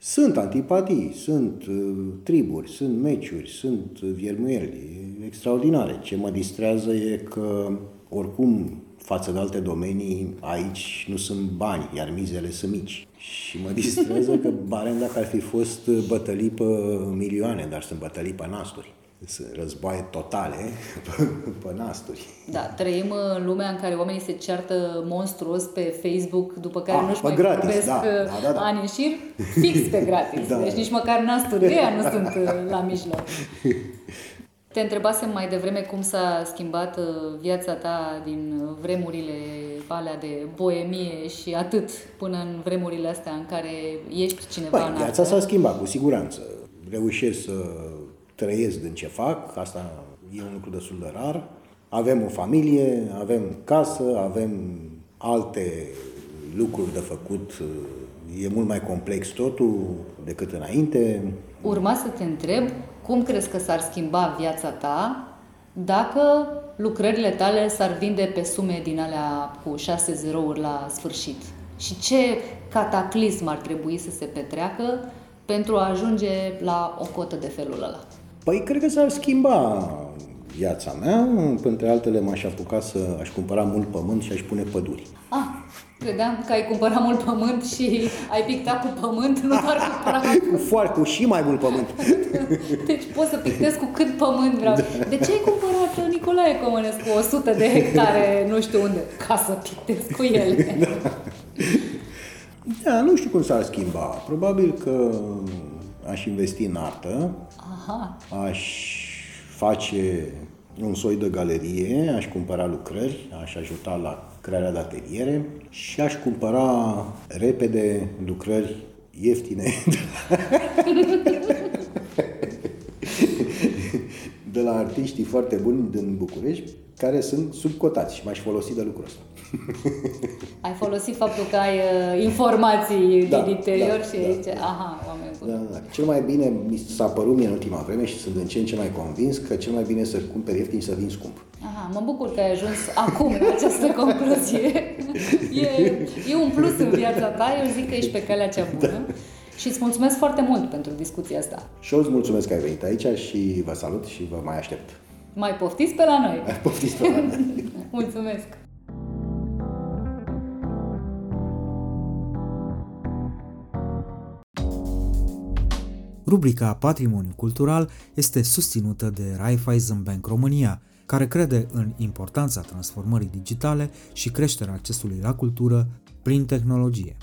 Sunt antipatii, sunt triburi, sunt meciuri, sunt viermuieli extraordinare. Ce mă distrează e că, oricum, față de alte domenii, aici nu sunt bani, iar mizele sunt mici. Și mă distrează că barem dacă ar fi fost bătălii pe milioane, dar sunt bătălii pe nasturi. Sunt războaie totale pe nasturi. Da, trăim în lumea în care oamenii se ceartă monstruos pe Facebook, după care nu-și mai vorbesc ani în șir, fix pe gratis. Da. Deci nici măcar nasturia nu sunt la mijloc. Te întrebasem mai devreme cum s-a schimbat viața ta din vremurile alea de boemie și atât până în vremurile astea în care ești cineva în viața s-a schimbat, cu siguranță. Reușesc să trăiesc din ce fac, asta e un lucru destul de rar. Avem o familie, avem casă, avem alte lucruri de făcut. E mult mai complex totul decât înainte. Urma să te întreb cum crezi că s-ar schimba viața ta dacă lucrările tale s-ar vinde pe sume din alea cu 6 zerouri la sfârșit? Și ce cataclism ar trebui să se petreacă pentru a ajunge la o cotă de felul ăla? Păi, cred că s-ar schimba viața mea. Printre altele, m-aș apuca să aș cumpăra mult pământ și aș pune păduri. Credeam că ai cumpărat mult pământ și ai pictat cu pământ, nu doar cu praf. Cu foar, cu și mai mult pământ. Deci poți să pictezi cu cât pământ vreau. Da. De ce ai cumpărat, Nicolae Comănescu, 100 de hectare, nu știu unde, ca să pictezi cu ele? Da. Da, nu știu cum s-ar schimba. Probabil că aș investi în artă, aș face un soi de galerie, aș cumpăra lucrări, aș ajuta la crearea de ateliere și aș cumpăra repede lucrări ieftine de la artiștii foarte buni din București, care sunt subcotați și m-aș folosi de lucrul ăsta. Ai folosit faptul că ai informații din interior și aici... oameni buni. Da. Cel mai bine mi s-a părut mie în ultima vreme și sunt în ce în ce mai convins că cel mai bine să cumperi ieftin și să vin scump. Mă bucur că ai ajuns acum la această concluzie. E un plus în viața ta, eu zic că ești pe calea cea bună. Da. Și îți mulțumesc foarte mult pentru discuția asta. Și eu îți mulțumesc că ai venit aici și vă salut și vă mai aștept. Mai poftiți pe la noi! Mai poftiți pe la noi! Mulțumesc! Rubrica Patrimoniu Cultural este susținută de Raiffeisen Bank România, care crede în importanța transformării digitale și creșterea accesului la cultură prin tehnologie.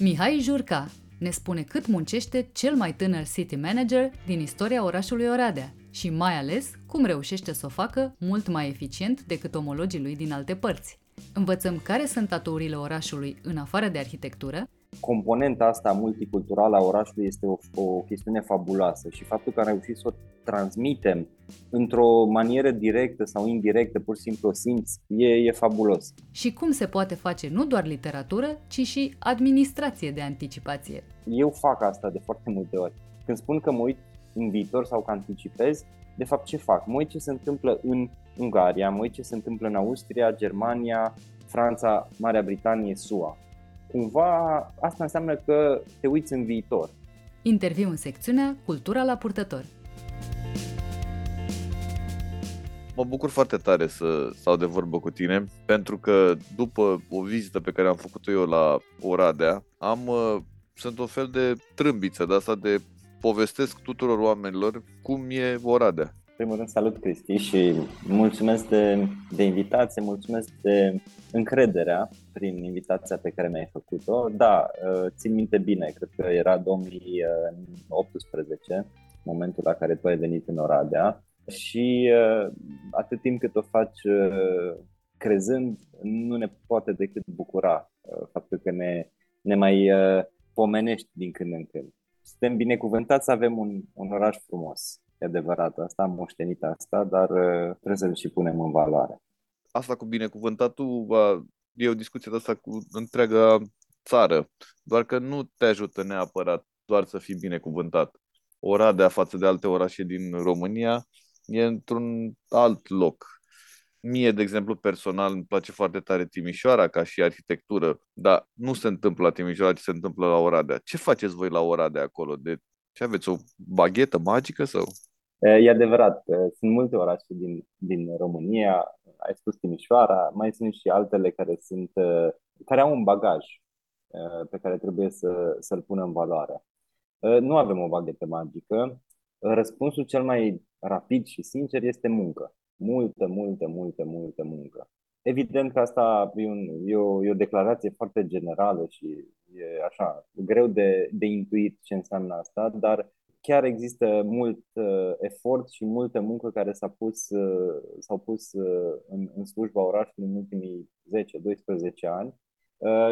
Mihai Jurca ne spune cât muncește cel mai tânăr city manager din istoria orașului Oradea și mai ales cum reușește să o facă mult mai eficient decât omologii lui din alte părți. Învățăm care sunt tatourile orașului în afară de arhitectură. Componenta asta multiculturală a orașului este o chestiune fabuloasă și faptul că am reușit să o transmitem într-o manieră directă sau indirectă, pur și simplu o simți, e fabulos. Și cum se poate face nu doar literatură, ci și administrație de anticipație? Eu fac asta de foarte multe ori. Când spun că mă uit în viitor sau că anticipez, de fapt ce fac? Mă uit ce se întâmplă în Ungaria, mă uit ce se întâmplă în Austria, Germania, Franța, Marea Britanie, SUA. Cumva asta înseamnă că te uiți în viitor. Interviu în secțiunea Cultura la purtător. Mă bucur foarte tare să stau de vorbă cu tine, pentru că după o vizită pe care am făcut-o eu la Oradea, sunt o fel de trâmbiță de asta de povestesc tuturor oamenilor cum e Oradea. În primul rând, salut Cristi și mulțumesc de invitație, mulțumesc de încrederea prin invitația pe care mi-ai făcut-o. Da, țin minte bine, cred că era 2018, momentul la care tu ai venit în Oradea și atât timp cât o faci crezând, nu ne poate decât bucura faptul că ne mai pomenești din când în când. Suntem binecuvântați să avem un oraș frumos. E adevărat, asta am moștenit asta, dar trebuie să-l și punem în valoare. Asta cu binecuvântatul e o discuție de asta cu întreaga țară, doar că nu te ajută neapărat doar să fii binecuvântat. Oradea față de alte orașe din România e într-un alt loc. Mie, de exemplu, personal îmi place foarte tare Timișoara ca și arhitectură, dar nu se întâmplă la Timișoara ce se întâmplă la Oradea. Ce faceți voi la Oradea acolo? Ce aveți, o baghetă magică sau? E adevărat, sunt multe orașe din România, ai spus Timișoara, mai sunt și altele care au un bagaj pe care trebuie să-l pună în valoare. Nu avem o baghetă magică, răspunsul cel mai rapid și sincer este muncă. Multă muncă. Evident că asta e o declarație foarte generală și e așa, greu de intuit ce înseamnă asta, dar chiar există mult efort și multă muncă care s-au pus în slujba orașului în ultimii 10-12 ani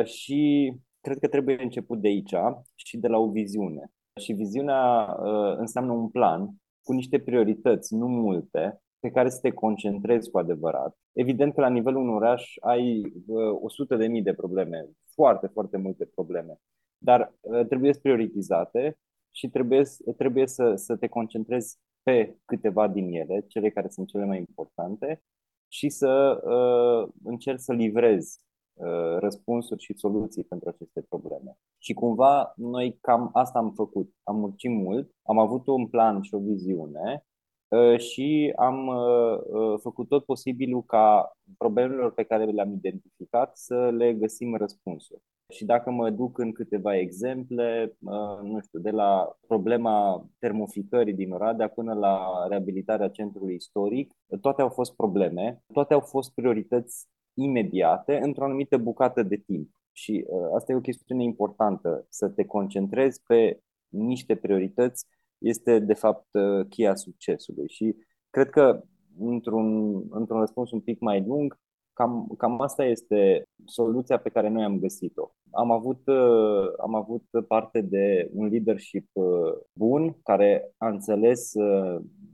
și cred că trebuie început de aici și de la o viziune. Și viziunea înseamnă un plan cu niște priorități, nu multe, pe care să te concentrezi cu adevărat. Evident că la nivelul unui oraș ai 100.000 de probleme, foarte, foarte multe probleme, dar trebuie să prioritizate și trebuie să te concentrezi pe câteva din ele, cele care sunt cele mai importante, și să încerci să livrezi răspunsuri și soluții pentru aceste probleme. Și cumva noi cam asta am făcut, am muncit mult, am avut un plan și o viziune și am făcut tot posibilul ca problemelor pe care le-am identificat să le găsim răspunsuri. Și dacă mă duc în câteva exemple, nu știu, de la problema termoficării din Oradea până la reabilitarea centrului istoric, toate au fost probleme, toate au fost priorități imediate într-o anumită bucată de timp. Și asta e o chestiune importantă, să te concentrezi pe niște priorități este de fapt cheia succesului și cred că într-un răspuns un pic mai lung, cam asta este soluția pe care noi am găsit-o. Am avut parte de un leadership bun care a înțeles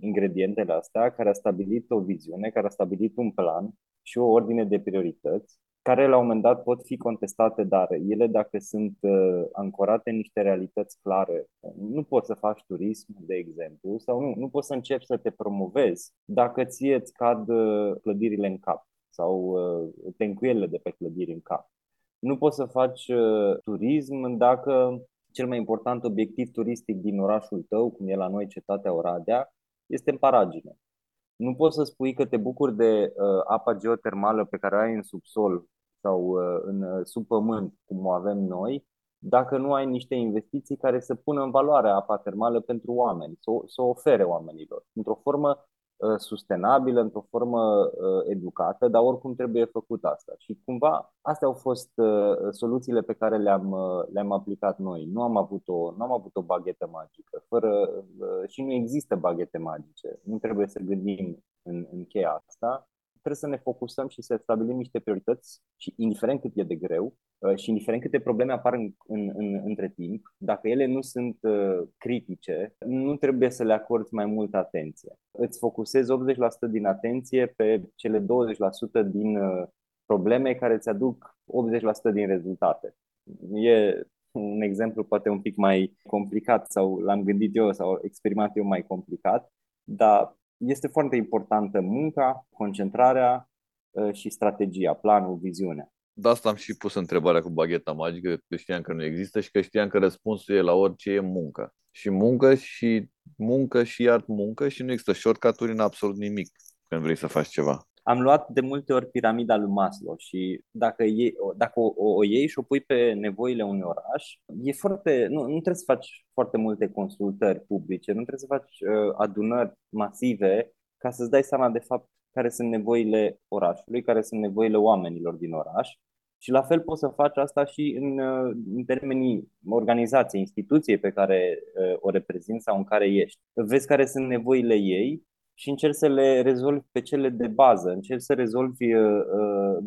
ingredientele astea, care a stabilit o viziune, care a stabilit un plan și o ordine de priorități, care la un moment dat pot fi contestate, dar ele dacă sunt ancorate în niște realități clare, nu poți să faci turism, de exemplu, sau nu poți să începi să te promovezi dacă ție îți cad clădirile în cap sau tencuielile de pe clădiri în cap. Nu poți să faci turism dacă cel mai important obiectiv turistic din orașul tău, cum e la noi Cetatea Oradea, este în paragină. Nu poți să spui că te bucuri de apa geotermală pe care o ai în subsol sau în subpământ, cum o avem noi, dacă nu ai niște investiții care să pună în valoare apa termală pentru oameni, să o ofere oamenilor, într-o formă sustenabilă, într-o formă educată, dar oricum trebuie făcut asta. Și cumva astea au fost soluțiile pe care le-am aplicat noi. Nu am avut o baghetă magică. Și nu există baghete magice. Nu trebuie să gândim în cheia asta. trebuie să ne focusăm și să stabilim niște priorități și indiferent cât e de greu și indiferent câte probleme apar între timp, dacă ele nu sunt critice, nu trebuie să le acorzi mai multă atenție. Îți focusezi 80% din atenție pe cele 20% din probleme care îți aduc 80% din rezultate. E un exemplu poate un pic mai complicat sau l-am gândit eu sau exprimat eu mai complicat, dar este foarte importantă munca, concentrarea și strategia, planul, viziunea. De asta am și pus întrebarea cu bagheta magică, că știam că nu există și că știam că răspunsul e la orice e muncă. Și muncă și muncă și iar muncă și nu există shortcut-uri în absolut nimic când vrei să faci ceva. Am luat de multe ori piramida lui Maslow și dacă o iei și o pui pe nevoile unui oraș, e foarte, nu trebuie să faci foarte multe consultări publice, nu trebuie să faci adunări masive ca să-ți dai seama de fapt care sunt nevoile orașului, care sunt nevoile oamenilor din oraș. Și la fel poți să faci asta și în termenii organizației, instituției pe care o reprezinți sau în care ești. Vezi care sunt nevoile ei și încerci să le rezolvi pe cele de bază, încerci să rezolvi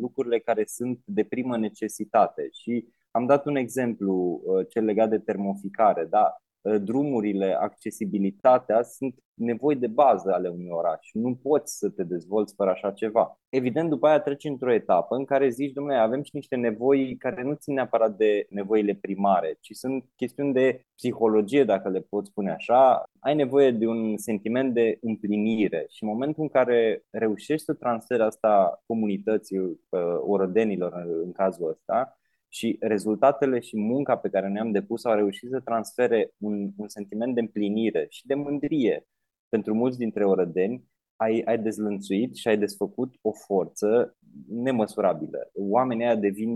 lucrurile care sunt de primă necesitate. Și am dat un exemplu, cel legat de termoficare, da? Drumurile, accesibilitatea sunt nevoi de bază ale unui oraș. Nu poți să te dezvolți fără așa ceva. Evident, după aia treci într-o etapă în care zici, dom'le, avem și niște nevoi care nu țin neapărat de nevoile primare, ci sunt chestiuni de psihologie, dacă le pot spune așa. Ai nevoie de un sentiment de împlinire și în momentul în care reușești să transferi asta comunității orădenilor în cazul ăsta, și rezultatele și munca pe care ne-am depus au reușit să transfere un sentiment de împlinire și de mândrie. Pentru mulți dintre orădeni ai dezlănțuit și ai desfăcut o forță nemăsurabilă. Oamenii aia devin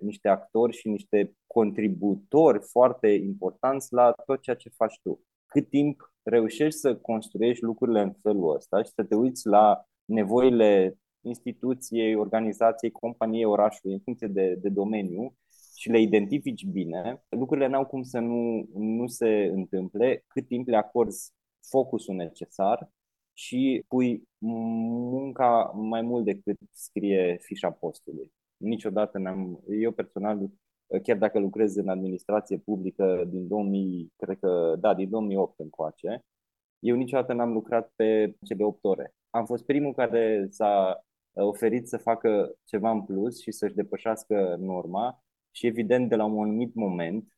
niște actori și niște contributori foarte importanți la tot ceea ce faci tu. Cât timp reușești să construiești lucrurile în felul ăsta și să te uiți la nevoile instituției, organizației, companiei, orașului, în funcție de domeniu și le identifici bine, lucrurile n-au cum să nu se întâmple cât timp le acorzi focusul necesar și pui munca mai mult decât scrie fișa postului. Niciodată n-am, eu personal, chiar dacă lucrez în administrație publică din 2008 încoace, eu niciodată n-am lucrat pe cele 8 ore. Am fost primul care s-a oferit să facă ceva în plus și să-și depășească norma și evident de la un anumit moment,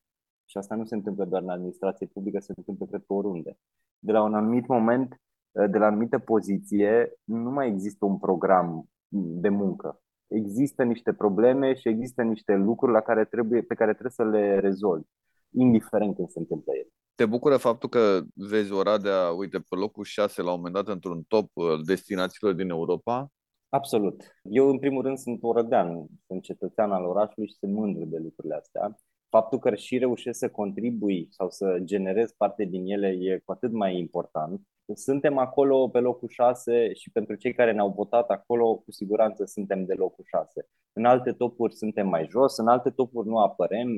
și asta nu se întâmplă doar în administrație publică, se întâmplă cred că oriunde, de la un anumit moment, de la anumită poziție, nu mai există un program de muncă. Există niște probleme și există niște lucruri pe care trebuie să le rezolvi, indiferent când se întâmplă ele. Te bucură faptul că vezi Oradea, uite, pe locul 6 la un moment dat într-un top destinațiilor din Europa? Absolut. Eu în primul rând sunt orădean, sunt cetățean al orașului și sunt mândru de lucrurile astea. Faptul că și reușesc să contribui sau să generez parte din ele e cu atât mai important. Suntem acolo pe locul 6 și pentru cei care ne-au votat acolo, cu siguranță suntem de locul 6. În alte topuri suntem mai jos, în alte topuri nu apărem.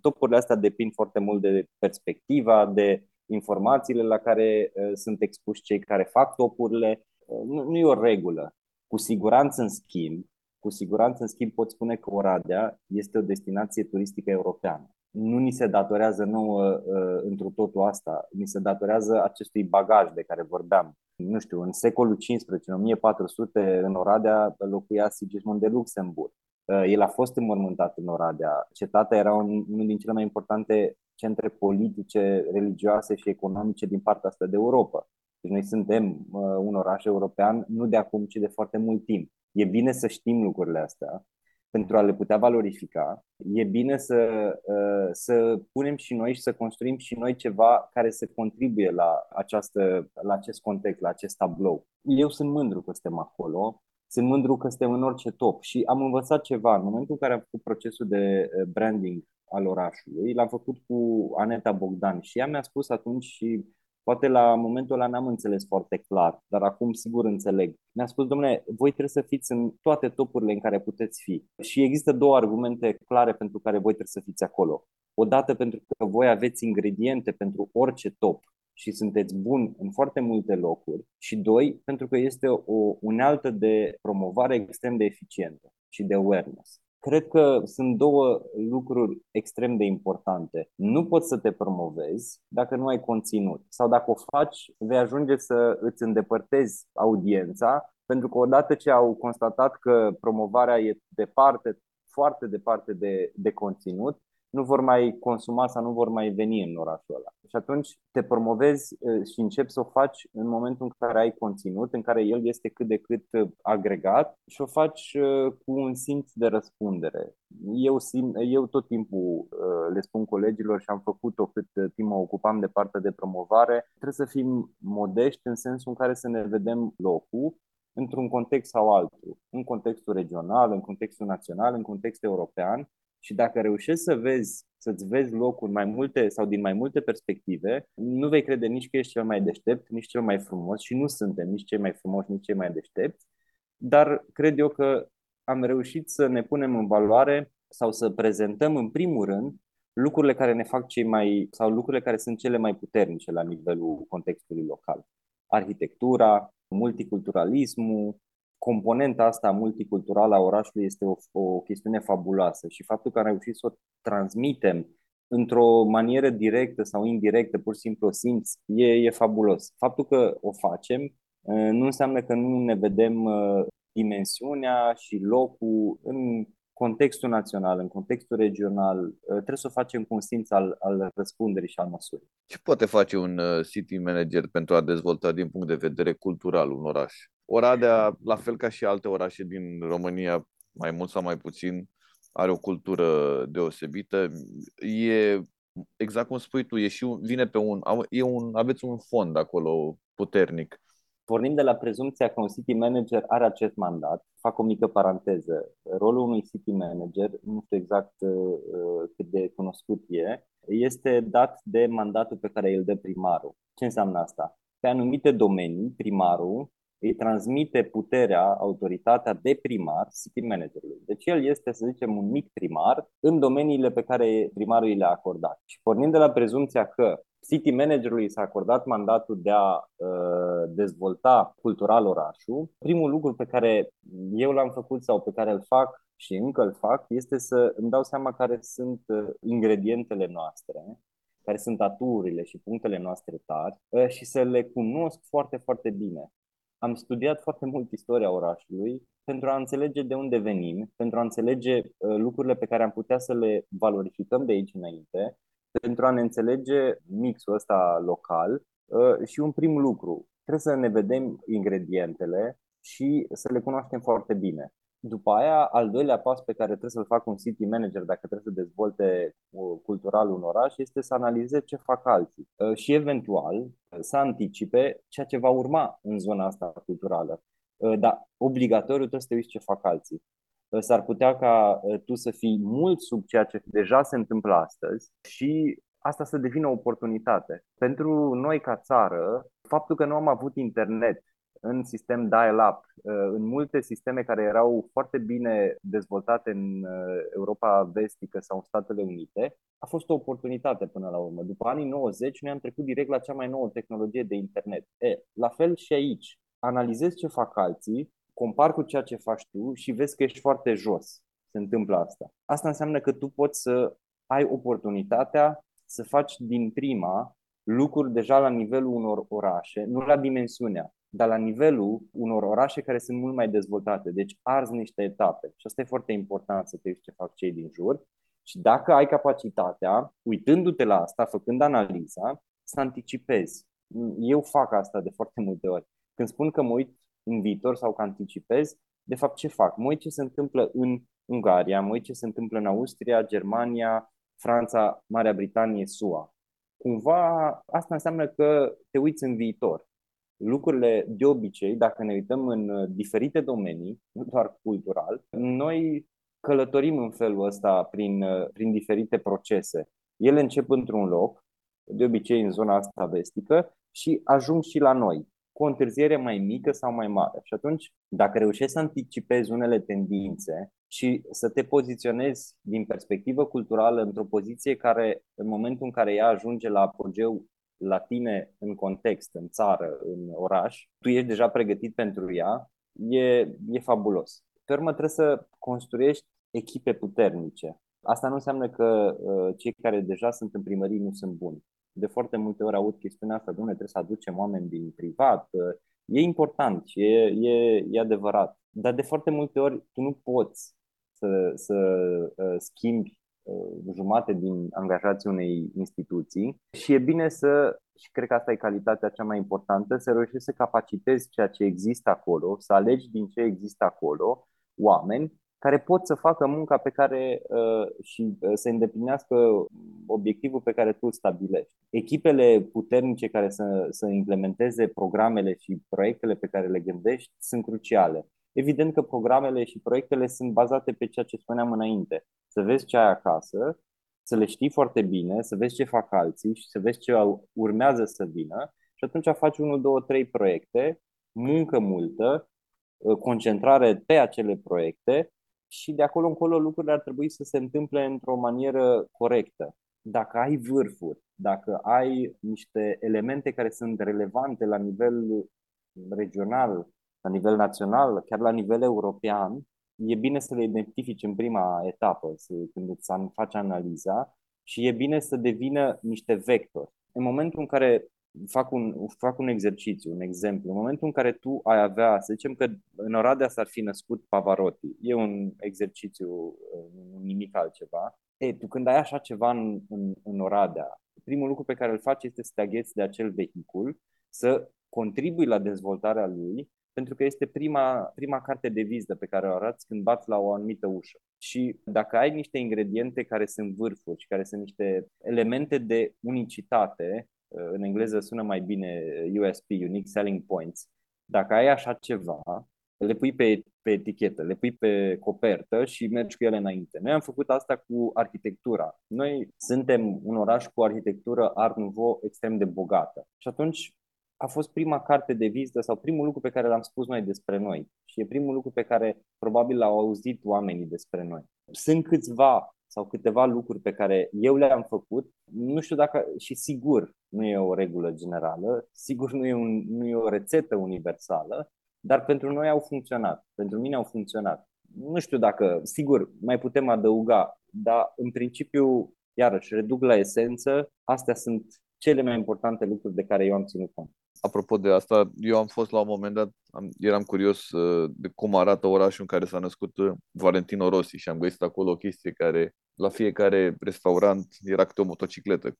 Topurile astea depind foarte mult de perspectiva, de informațiile la care sunt expuși cei care fac topurile. Nu e o regulă. Cu siguranță, în schimb, pot spune că Oradea este o destinație turistică europeană. Nu ni se datorează nouă întru totul asta, ni se datorează acestui bagaj de care vorbeam. Nu știu, în secolul XV, în 1400, în Oradea locuia Sigismund de Luxembur. El a fost înmormântat în Oradea. Cetatea era unul din cele mai importante centre politice, religioase și economice din partea asta de Europa. Deci noi suntem un oraș european, nu de acum, ci de foarte mult timp. E bine să știm lucrurile astea pentru a le putea valorifica. E bine să punem și noi și să construim și noi ceva care să contribuie la acest context, la acest tablou. Eu sunt mândru că suntem acolo, sunt mândru că suntem în orice top și am învățat ceva. În momentul în care am făcut procesul de branding al orașului, l-am făcut cu Aneta Bogdan și ea mi-a spus atunci și poate la momentul ăla n-am înțeles foarte clar, dar acum sigur înțeleg. Mi-a spus, domnule, voi trebuie să fiți în toate topurile în care puteți fi. Și există două argumente clare pentru care voi trebuie să fiți acolo. Odată pentru că voi aveți ingrediente pentru orice top și sunteți buni în foarte multe locuri și doi, pentru că este o unealtă de promovare extrem de eficientă și de awareness. Cred că sunt două lucruri extrem de importante. Nu poți să te promovezi dacă nu ai conținut sau dacă o faci, vei ajunge să îți îndepărtezi audiența, pentru că odată ce au constatat că promovarea e departe, foarte departe de conținut, nu vor mai consuma sau nu vor mai veni în orașul ăla. Și atunci te promovezi și începi să o faci în momentul în care ai conținut, în care el este cât de cât agregat și o faci cu un simț de răspundere. Eu tot timpul le spun colegilor și am făcut-o cât timp mă ocupam de partea de promovare, trebuie să fim modești în sensul în care să ne vedem locul într-un context sau altul, în contextul regional, în contextul național, în contextul european. Și dacă reușești să-ți vezi locul mai multe sau din mai multe perspective, nu vei crede nici că ești cel mai deștept, nici cel mai frumos și nu suntem nici cei mai frumoși, nici cei mai deștepți, dar cred eu că am reușit să ne punem în valoare sau să prezentăm în primul rând lucrurile care ne fac sau lucrurile care sunt cele mai puternice la nivelul contextului local. Arhitectura, multiculturalismul. Componenta asta multiculturală a orașului este o chestiune fabuloasă și faptul că am reușit să o transmitem într-o manieră directă sau indirectă, pur și simplu o simți, e fabulos. Faptul că o facem nu înseamnă că nu ne vedem dimensiunea și locul în contextul național, în contextul regional, trebuie să o facem cu un simț al răspunderii și al măsurii. Ce poate face un city manager pentru a dezvolta din punct de vedere cultural un oraș? Oradea, la fel ca și alte orașe din România, mai mult sau mai puțin, are o cultură deosebită. E, exact cum spui tu, aveți un fond acolo puternic. Pornim de la prezumția că un city manager are acest mandat. Fac o mică paranteză. Rolul unui city manager, nu știu exact cât de cunoscut este dat de mandatul pe care îl dă primarul. Ce înseamnă asta? Pe anumite domenii, primarul îi transmite puterea, autoritatea de primar city managerului. Deci el este, să zicem, un mic primar în domeniile pe care primarul le-a acordat. Și pornind de la prezumția că city managerului s-a acordat mandatul de a dezvolta cultural orașul, primul lucru pe care eu l-am făcut sau pe care îl fac și încă îl fac este să îmi dau seama care sunt ingredientele noastre, care sunt aturile și punctele noastre tari și să le cunosc foarte, foarte bine. Am studiat foarte mult istoria orașului pentru a înțelege de unde venim, pentru a înțelege lucrurile pe care am putea să le valorificăm de aici înainte, pentru a ne înțelege mixul ăsta local și un prim lucru, trebuie să ne vedem ingredientele și să le cunoaștem foarte bine. După aia, al doilea pas pe care trebuie să-l facă un city manager dacă trebuie să dezvolte cultural un oraș este să analizeze ce fac alții și eventual să anticipe ceea ce va urma în zona asta culturală. Dar obligatoriu trebuie să te uiți ce fac alții. S-ar putea ca tu să fii mult sub ceea ce deja se întâmplă astăzi și asta să devină o oportunitate. Pentru noi ca țară, faptul că nu am avut internet în sistem dial-up, în multe sisteme care erau foarte bine dezvoltate în Europa Vestică sau în Statele Unite, a fost o oportunitate până la urmă. După anii 90 noi am trecut direct la cea mai nouă tehnologie de internet. La fel și aici, analizezi ce fac alții, compar cu ceea ce faci tu și vezi că ești foarte jos. Se întâmplă asta. Asta înseamnă că tu poți să ai oportunitatea să faci din prima lucruri deja la nivelul unor orașe, nu la dimensiunea, dar la nivelul unor orașe care sunt mult mai dezvoltate. Deci arzi niște etape și asta e foarte important, să te uiți ce fac cei din jur și dacă ai capacitatea, uitându-te la asta, făcând analiza, să anticipezi. Eu fac asta de foarte multe ori. Când spun că mă uit în viitor sau că anticipez, de fapt ce fac? Mă uit ce se întâmplă în Ungaria, mă uit ce se întâmplă în Austria, Germania, Franța, Marea Britanie, SUA. Cumva asta înseamnă că te uiți în viitor. Lucrurile de obicei, dacă ne uităm în diferite domenii, nu doar cultural, noi călătorim în felul ăsta prin diferite procese. Ele încep într-un loc, de obicei în zona asta vestică, și ajung și la noi, cu o întârziere mai mică sau mai mare. Și atunci, dacă reușești să anticipezi unele tendințe și să te poziționezi din perspectivă culturală într-o poziție care, în momentul în care ea ajunge la apogeu la tine în context, în țară, în oraș, tu ești deja pregătit pentru ea, e fabulos. Pe urmă trebuie să construiești echipe puternice. Asta nu înseamnă că cei care deja sunt în primărie nu sunt buni. De foarte multe ori aud chestiunea asta, dom'le, trebuie să aducem oameni din privat. E important și e adevărat. Dar de foarte multe ori tu nu poți să schimbi jumate din angajații unei instituții și e bine să, și cred că asta e calitatea cea mai importantă, să reușești să capacitezi ceea ce există acolo, să alegi din ce există acolo oameni care pot să facă munca pe care și să îndeplinească obiectivul pe care tu îl stabilești. Echipele puternice care să implementeze programele și proiectele pe care le gândești sunt cruciale. Evident că programele și proiectele sunt bazate pe ceea ce spuneam înainte. Să vezi ce ai acasă, să le știi foarte bine, să vezi ce fac alții și să vezi ce urmează să vină și atunci faci 1, 2, 3 proiecte, muncă multă, concentrare pe acele proiecte și de acolo încolo lucrurile ar trebui să se întâmple într-o manieră corectă. Dacă ai vârfuri, dacă ai niște elemente care sunt relevante la nivel regional, la nivel național, chiar la nivel european, e bine să le identifici în prima etapă, când îți faci analiza, și e bine să devină niște vectori. În momentul în care fac un exercițiu, un exemplu, în momentul în care tu ai avea, să zicem că în Oradea s-ar fi născut Pavarotti, e un exercițiu, nimic altceva. Ei, tu când ai așa ceva în Oradea, primul lucru pe care îl faci este să te agheți de acel vehicul, să contribui la dezvoltarea lui, pentru că este prima carte de vizită pe care o arăți când bați la o anumită ușă. Și dacă ai niște ingrediente care sunt vârfuri și care sunt niște elemente de unicitate, în engleză sună mai bine USP, Unique Selling Points, dacă ai așa ceva, le pui pe etichetă, le pui pe copertă și mergi cu ele înainte. Noi am făcut asta cu arhitectura. Noi suntem un oraș cu arhitectură Art Nouveau extrem de bogată. Și atunci a fost prima carte de vizită sau primul lucru pe care l-am spus noi despre noi și e primul lucru pe care probabil l-au auzit oamenii despre noi. Sunt câțiva sau câteva lucruri pe care eu le-am făcut, nu știu dacă, și sigur nu e o regulă generală, sigur nu e o rețetă universală, dar pentru noi au funcționat, pentru mine au funcționat. Nu știu dacă, sigur, mai putem adăuga, dar în principiu, iarăși, reduc la esență, astea sunt cele mai importante lucruri de care eu am ținut cont. Apropo de asta, eu am fost la un moment dat, eram curios de cum arată orașul în care s-a născut Valentino Rossi și am găsit acolo o chestie care la fiecare restaurant era câte o motocicletă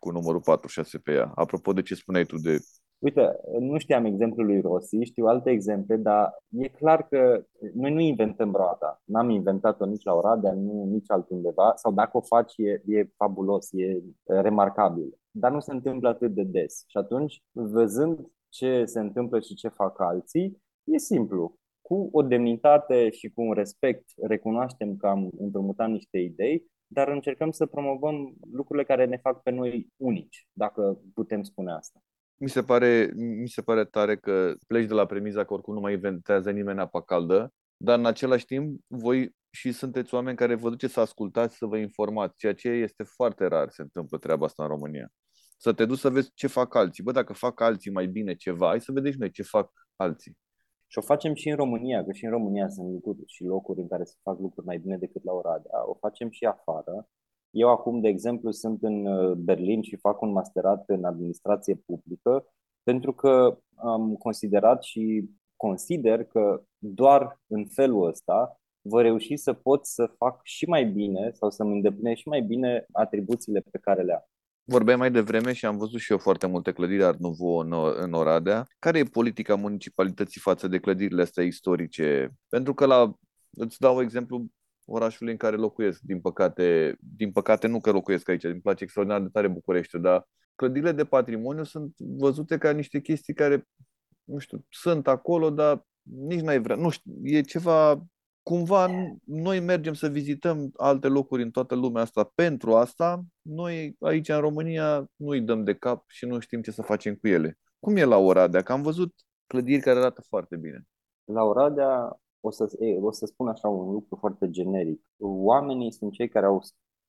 cu numărul 46 pe ea. Apropo de ce spuneai tu de... Uite, nu știam exemplul lui Rossi, știu alte exemple, dar e clar că noi nu inventăm roata. N-am inventat-o nici la Oradea, nici altundeva, sau dacă o faci e fabulos, e remarcabil. Dar nu se întâmplă atât de des. Și atunci, văzând ce se întâmplă și ce fac alții, e simplu. Cu o demnitate și cu un respect recunoaștem că am împrumutat niște idei, dar încercăm să promovăm lucrurile care ne fac pe noi unici, dacă putem spune asta. Mi se pare tare că pleci de la premiza că oricum nu mai inventează nimeni apa caldă, dar în același timp voi și sunteți oameni care vă duceți să ascultați, să vă informați, ceea ce este foarte rar, se întâmplă treaba asta în România. Să te duci să vezi ce fac alții. Bă, dacă fac alții mai bine ceva, hai să vedem noi ce fac alții. Și o facem și în România, că și în România sunt lucruri și locuri în care se fac lucruri mai bine decât la Oradea. O facem și afară. Eu acum, de exemplu, sunt în Berlin și fac un masterat în administrație publică pentru că am considerat și consider că doar în felul ăsta voi reuși să pot să fac și mai bine sau să-mi îndeplinesc și mai bine atribuțiile pe care le am. Vorbeam mai devreme și am văzut și eu foarte multe clădiri Art Nouveau în Oradea. Care e politica municipalității față de clădirile astea istorice? Pentru că îți dau exemplu orașului în care locuiesc, din păcate nu că locuiesc aici, îmi place extraordinar de tare Bucureștiul, dar clădirile de patrimoniu sunt văzute ca niște chestii care, nu știu, sunt acolo, dar nici n-ai vrea, nu știu, e ceva, cumva noi mergem să vizităm alte locuri în toată lumea asta pentru asta, noi aici în România nu îi dăm de cap și nu știm ce să facem cu ele. Cum e la Oradea? Că am văzut clădiri care arată foarte bine. La Oradea, o să spun așa un lucru foarte generic. Oamenii sunt cei care au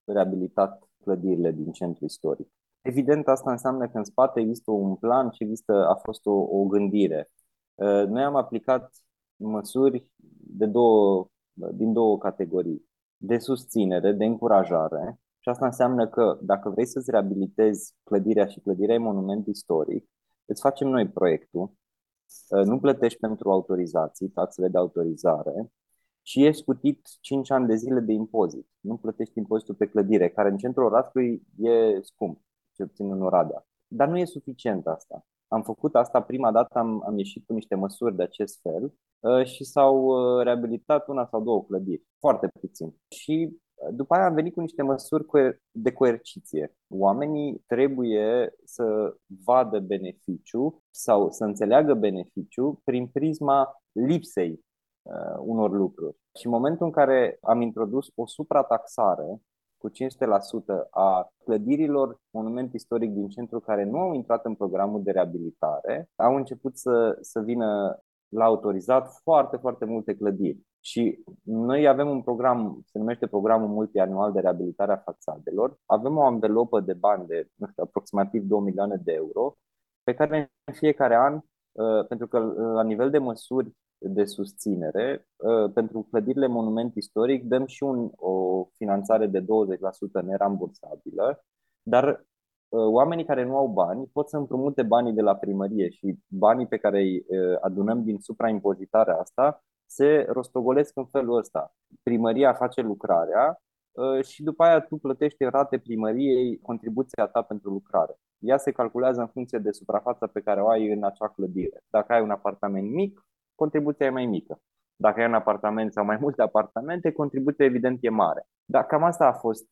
reabilitat clădirile din centru istoric. Evident, asta înseamnă că în spate există un plan și există, a fost o gândire. Noi am aplicat măsuri din două categorii. De susținere, de încurajare, și asta înseamnă că dacă vrei să-ți reabilitezi clădirea, și clădirea e monument istoric, îți facem noi proiectul, nu plătești pentru autorizații, taxele de autorizare, și ești scutit 5 ani de zile de impozit. Nu plătești impozitul pe clădire, care în centrul Oradului e scump, cel puțin în Oradea. Dar nu e suficient asta. Am făcut asta prima dată, am ieșit cu niște măsuri de acest fel și s-au reabilitat una sau două clădiri, foarte puțin. Și după aia am venit cu niște măsuri de coerciție. Oamenii trebuie să vadă beneficiu sau să înțeleagă beneficiu prin prisma lipsei unor lucruri. Și în momentul în care am introdus o suprataxare cu 500% a clădirilor monument istoric din centru care nu au intrat în programul de reabilitare, au început să vină la autorizat foarte, foarte multe clădiri. Și noi avem un program, se numește programul multianual de reabilitare a fațadelor. Avem o anvelopă de bani de aproximativ 2 milioane de euro pe care în fiecare an, pentru că la nivel de măsuri de susținere, pentru clădirile monument istoric dăm și o finanțare de 20% nerambursabilă, dar oamenii care nu au bani pot să împrumute banii de la primărie și banii pe care îi adunăm din supraimpozitarea asta se rostogolesc în felul ăsta. Primăria face lucrarea și după aia tu plătești în rate primăriei contribuția ta pentru lucrare. Ea se calculează în funcție de suprafața pe care o ai în acea clădire. Dacă ai un apartament mic, contribuția e mai mică. Dacă ai un apartament sau mai multe apartamente, contribuția evident e mare. Dar cam asta a fost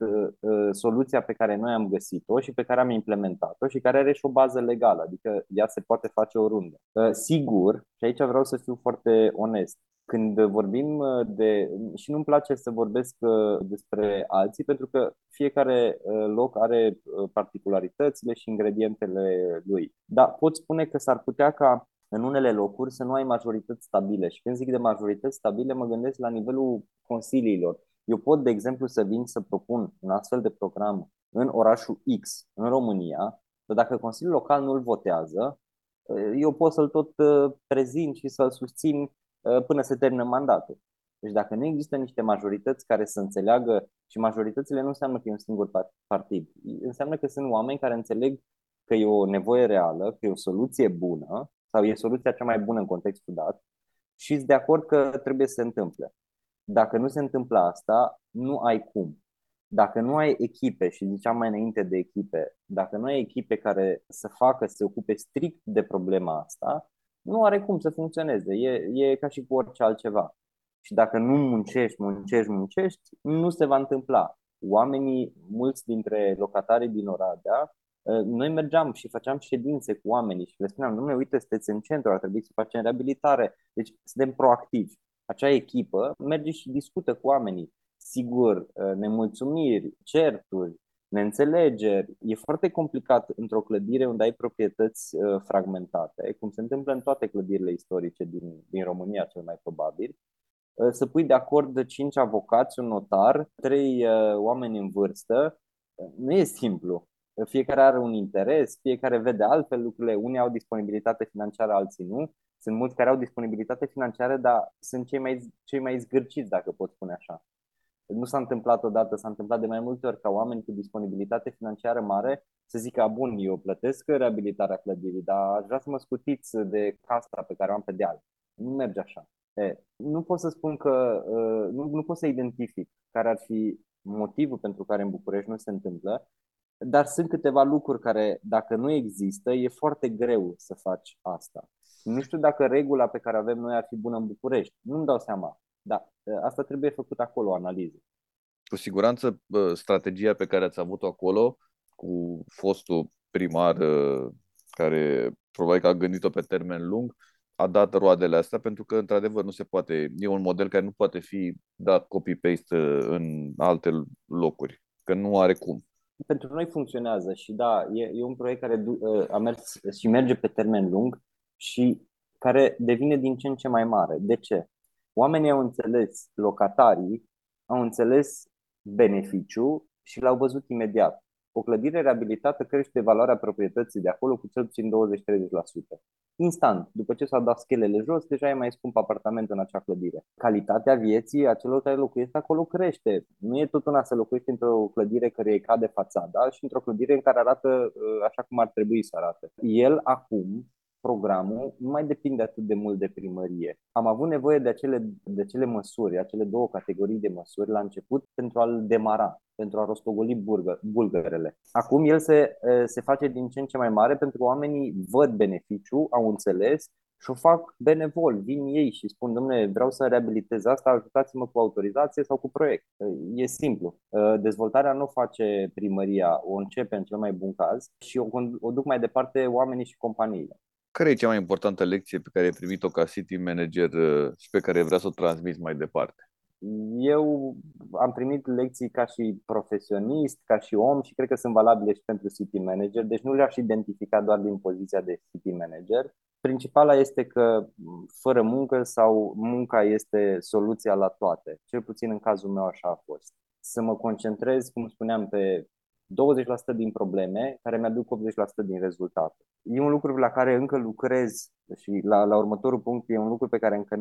soluția pe care noi am găsit-o și pe care am implementat-o și care are și o bază legală, adică ea se poate face oriunde. Sigur, și aici vreau să fiu foarte onest, când vorbim de... și nu-mi place să vorbesc despre alții, pentru că fiecare loc are particularitățile și ingredientele lui. Dar pot spune că s-ar putea ca în unele locuri să nu ai majorități stabile. Și când zic de majorități stabile, mă gândesc la nivelul consiliilor. Eu pot, de exemplu, să vin să propun un astfel de program în orașul X, în România, dar dacă consiliul local nu-l votează, eu pot să-l tot prezint și să-l susțin până se termină mandatul. Deci dacă nu există niște majorități care să înțeleagă, și majoritățile nu înseamnă că e un singur partid, înseamnă că sunt oameni care înțeleg că e o nevoie reală, că e o soluție bună, sau e soluția cea mai bună în contextul dat și ești de acord că trebuie să se întâmple. Dacă nu se întâmplă asta, nu ai cum. Dacă nu ai echipe, și ziceam mai înainte de echipe, dacă nu ai echipe care să facă, să se ocupe strict de problema asta, nu are cum să funcționeze. E ca și cu orice altceva. Și dacă nu muncești, nu se va întâmpla. Oamenii, mulți dintre locatarii din Oradea, noi mergeam și făceam ședințe cu oamenii și le spuneam: dom'le, uite, sunteți în centru, ar trebui să facem reabilitare. Deci suntem proactivi. Acea echipă merge și discută cu oamenii. Sigur, nemulțumiri, certuri, neînțelegeri. E foarte complicat într-o clădire unde ai proprietăți fragmentate, cum se întâmplă în toate clădirile istorice din România cel mai probabil, să pui de acord 5 avocați, un notar, 3 oameni în vârstă. Nu e simplu. Fiecare are un interes, fiecare vede altfel lucrurile. Unii au disponibilitate financiară, alții nu. Sunt mulți care au disponibilitate financiară, dar sunt cei mai zgârciți, dacă pot spune așa. Nu s-a întâmplat odată, s-a întâmplat de mai multe ori ca oameni cu disponibilitate financiară mare să zică: bun, eu plătesc reabilitarea clădirii, dar aș vrea să mă scutiți de casa pe care o am pe deal. Nu merge așa. Nu pot să spun că nu pot să identific care ar fi motivul pentru care în București nu se întâmplă. Dar sunt câteva lucruri care, dacă nu există, e foarte greu să faci asta. Nu știu dacă regula pe care avem noi ar fi bună în București. Nu-mi dau seama, dar asta trebuie făcut acolo, analiză. Cu siguranță, strategia pe care ați avut-o acolo, cu fostul primar care probabil că a gândit-o pe termen lung, a dat roadele astea, pentru că, într-adevăr, nu se poate. E un model care nu poate fi dat copy-paste în alte locuri, că nu are cum. Pentru noi funcționează și da, e un proiect care a mers și merge pe termen lung și care devine din ce în ce mai mare. De ce? Oamenii au înțeles, locatarii au înțeles beneficiu și l-au văzut imediat. O clădire reabilitată crește valoarea proprietății de acolo cu cel puțin 20-30%. Instant, după ce s-au dat schelele jos, deja e mai scump apartament în acea clădire. Calitatea vieții a celor care locuiesc acolo crește. Nu e tot una să locuiești într-o clădire care îi cade fațada și într-o clădire în care arată așa cum ar trebui să arate. El acum, programul, nu mai depinde atât de mult de primărie. Am avut nevoie de acele măsuri, acele două categorii de măsuri la început pentru a-l demara, pentru a rostogoli bulgărele. Acum el se face din ce în ce mai mare pentru că oamenii văd beneficiu, au înțeles și o fac benevol. Vin ei și spun, dom'le, vreau să reabilitez asta, ajutați-mă cu autorizație sau cu proiect. E simplu. Dezvoltarea nu face primăria, o începe în cel mai bun caz și o duc mai departe oamenii și companiile. Care e cea mai importantă lecție pe care ai primit-o ca city manager și pe care vrea să o transmiți mai departe? Eu am primit lecții ca și profesionist, ca și om și cred că sunt valabile și pentru city manager, deci nu le-aș identifica doar din poziția de city manager. Principala este că fără muncă sau munca este soluția la toate, cel puțin în cazul meu așa a fost. Să mă concentrez, cum spuneam, pe 20% din probleme care mi-aduc 80% din rezultate. E un lucru la care încă lucrez și la următorul punct e un lucru pe care încă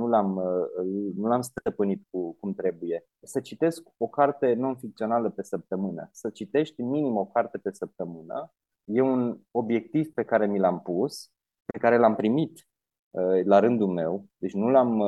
nu l-am stăpânit cum trebuie. Să citesc o carte non-ficțională pe săptămână, să citești minim o carte pe săptămână. E un obiectiv pe care mi l-am pus, pe care l-am primit la rândul meu, deci nu l-am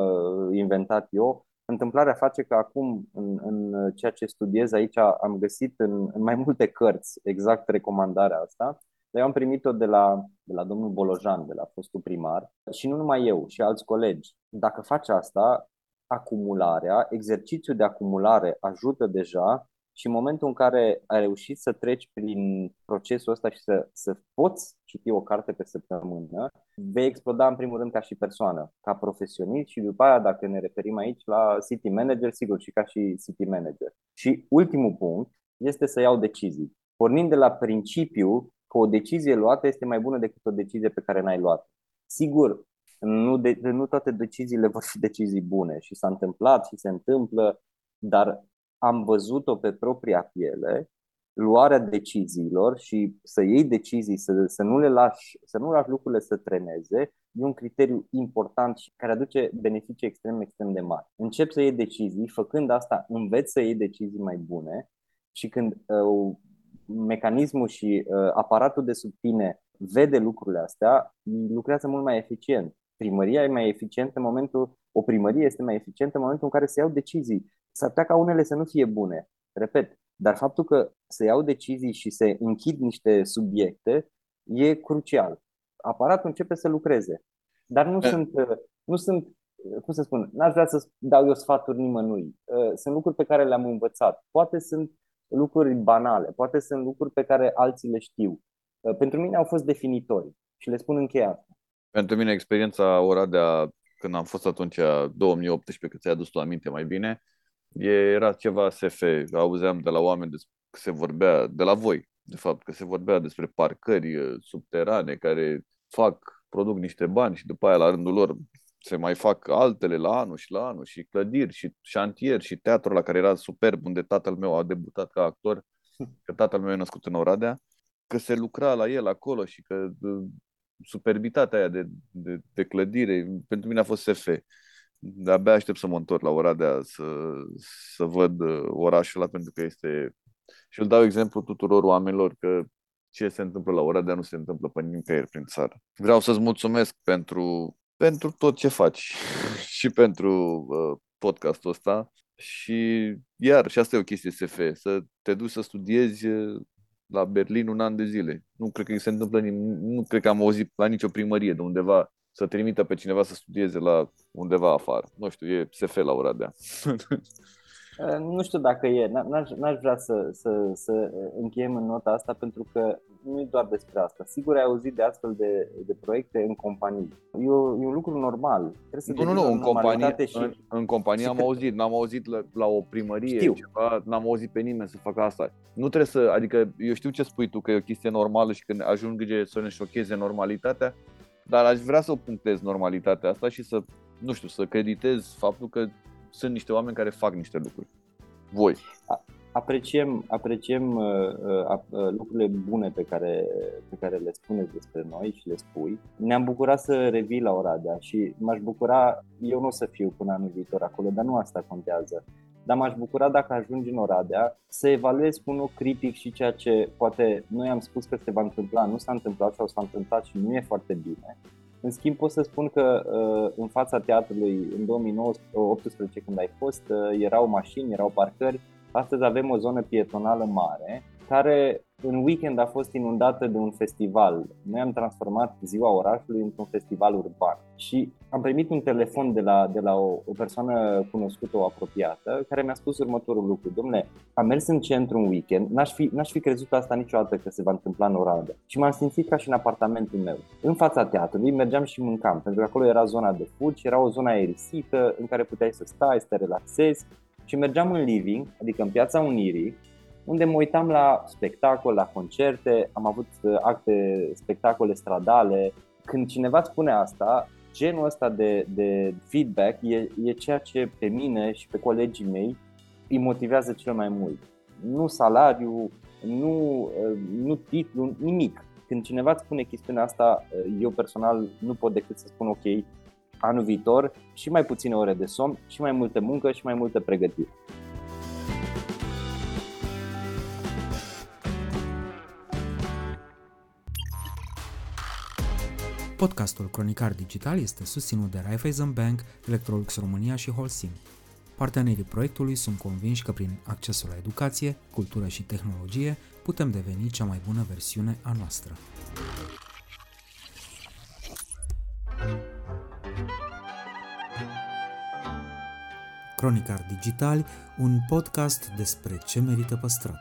inventat eu. Întâmplarea face că acum, în ceea ce studiez aici, am găsit în mai multe cărți exact recomandarea asta. Eu am primit-o de la domnul Bolojan, de la fostul primar, și nu numai eu, și alți colegi. Dacă faci asta, acumularea, exercițiul de acumulare ajută deja și în momentul în care ai reușit să treci prin procesul ăsta și să poți citi o carte pe săptămână, vei exploda în primul rând ca și persoană, ca profesionist și după aia, dacă ne referim aici la city manager, sigur, și ca și city manager. Și ultimul punct este să iau decizii. Pornind de la principiu că o decizie luată este mai bună decât o decizie pe care n-ai luat. Sigur, nu toate deciziile vor fi decizii bune și s-a întâmplat și se întâmplă, dar am văzut-o pe propria piele, luarea deciziilor și să iei decizii, să nu lași lucrurile să treneze, e un criteriu important și care aduce beneficii extrem, extrem de mari. Începi să iei decizii, făcând asta înveți să iei decizii mai bune și când mecanismul și aparatul de sub tine vede lucrurile astea, lucrează mult mai eficient. Primăria e mai eficientă în momentul, o primărie este mai eficientă în momentul în care se iau decizii. S-ar putea ca unele să nu fie bune, repet, dar faptul că se iau decizii și se închid niște subiecte e crucial. Aparatul începe să lucreze, dar nu sunt, cum să spun, n-aș vrea să dau eu sfaturi nimănui. Sunt lucruri pe care le-am învățat, poate sunt lucruri banale, poate sunt lucruri pe care alții le știu. Pentru mine au fost definitori și le spun încheiat. Pentru mine experiența Oradea, când am fost atunci, 2018, că ți-ai adus tu aminte mai bine, era ceva SF, auzeam de la oameni că se vorbea, de la voi, de fapt, că se vorbea despre parcări subterane care produc niște bani și după aia la rândul lor se mai fac altele la anul și la anul și clădiri și șantier și teatrul la care era superb, unde tatăl meu a debutat ca actor, că tatăl meu e născut în Oradea, că se lucra la el acolo și că superbitatea aia de clădire, pentru mine a fost SF. De-abia aștept să mă întorc la Oradea să văd orașul ăla, pentru că este... Și îl dau exemplu tuturor oamenilor că ce se întâmplă la Oradea nu se întâmplă pe nicăieri prin țară. Vreau să-ți mulțumesc pentru tot ce faci și pentru podcastul ăsta și iar, și asta e o chestie SF, să te duci să studiezi la Berlin un an de zile. Nu cred că se întâmplă, nu cred că am auzit la nicio primărie de undeva să trimită pe cineva să studieze la undeva afară. Nu știu, e SF la Oradea. Nu știu dacă e. N-aș vrea să încheiem în nota asta, pentru că nu e doar despre asta. Sigur ai auzit de astfel de proiecte în companii. E un lucru normal. Nu, în companie am auzit. N-am auzit la o primărie ceva, n-am auzit pe nimeni să facă asta. Nu trebuie să, adică eu știu ce spui tu, că e o chestie normală și când ajunge să ne șocheze normalitatea, dar aș vrea să o punctez normalitatea asta și să, nu știu, să creditez faptul că sunt niște oameni care fac niște lucruri. Voi. Apreciem lucrurile bune pe care le spuneți despre noi și le spui. Ne-am bucurat să revii la Oradea și m-aș bucura, eu nu o să fiu până anul viitor acolo, dar nu asta contează. Dar m-aș bucura dacă ajungi în Oradea să evaluezi cu un ochi critic și ceea ce poate noi am spus că se va întâmpla, nu s-a întâmplat sau s-a întâmplat și nu e foarte bine. În schimb, pot să spun că în fața teatrului, în 2018, când ai fost, erau mașini, erau parcări. Astăzi avem o zonă pietonală mare, care în weekend a fost inundată de un festival. Noi am transformat ziua orașului într-un festival urban. Și am primit un telefon de la o persoană cunoscută, o apropiată, care mi-a spus următorul lucru: dom'le, am mers în centru un weekend, n-aș fi crezut asta niciodată că se va întâmpla în Oradea. Și m-am simțit ca și în apartamentul meu. În fața teatrului mergeam și mâncam, pentru că acolo era zona de food și era o zonă aerisită în care puteai să stai, să te relaxezi. Și mergeam în living, adică în Piața Unirii, unde mă uitam la spectacol, la concerte, am avut acte, spectacole stradale. Când cineva spune asta, genul ăsta de feedback e ceea ce pe mine și pe colegii mei îi motivează cel mai mult. Nu salariu, nu titlu, nimic. Când cineva îți spune chestiunea asta, eu personal nu pot decât să spun ok, anul viitor și mai puține ore de somn, și mai multă muncă și mai multă pregătire. Podcastul Cronicar Digital este susținut de Raiffeisen Bank, Electrolux România și Holcim. Partenerii proiectului sunt convinși că prin accesul la educație, cultură și tehnologie putem deveni cea mai bună versiune a noastră. Cronicar Digital, un podcast despre ce merită păstrat.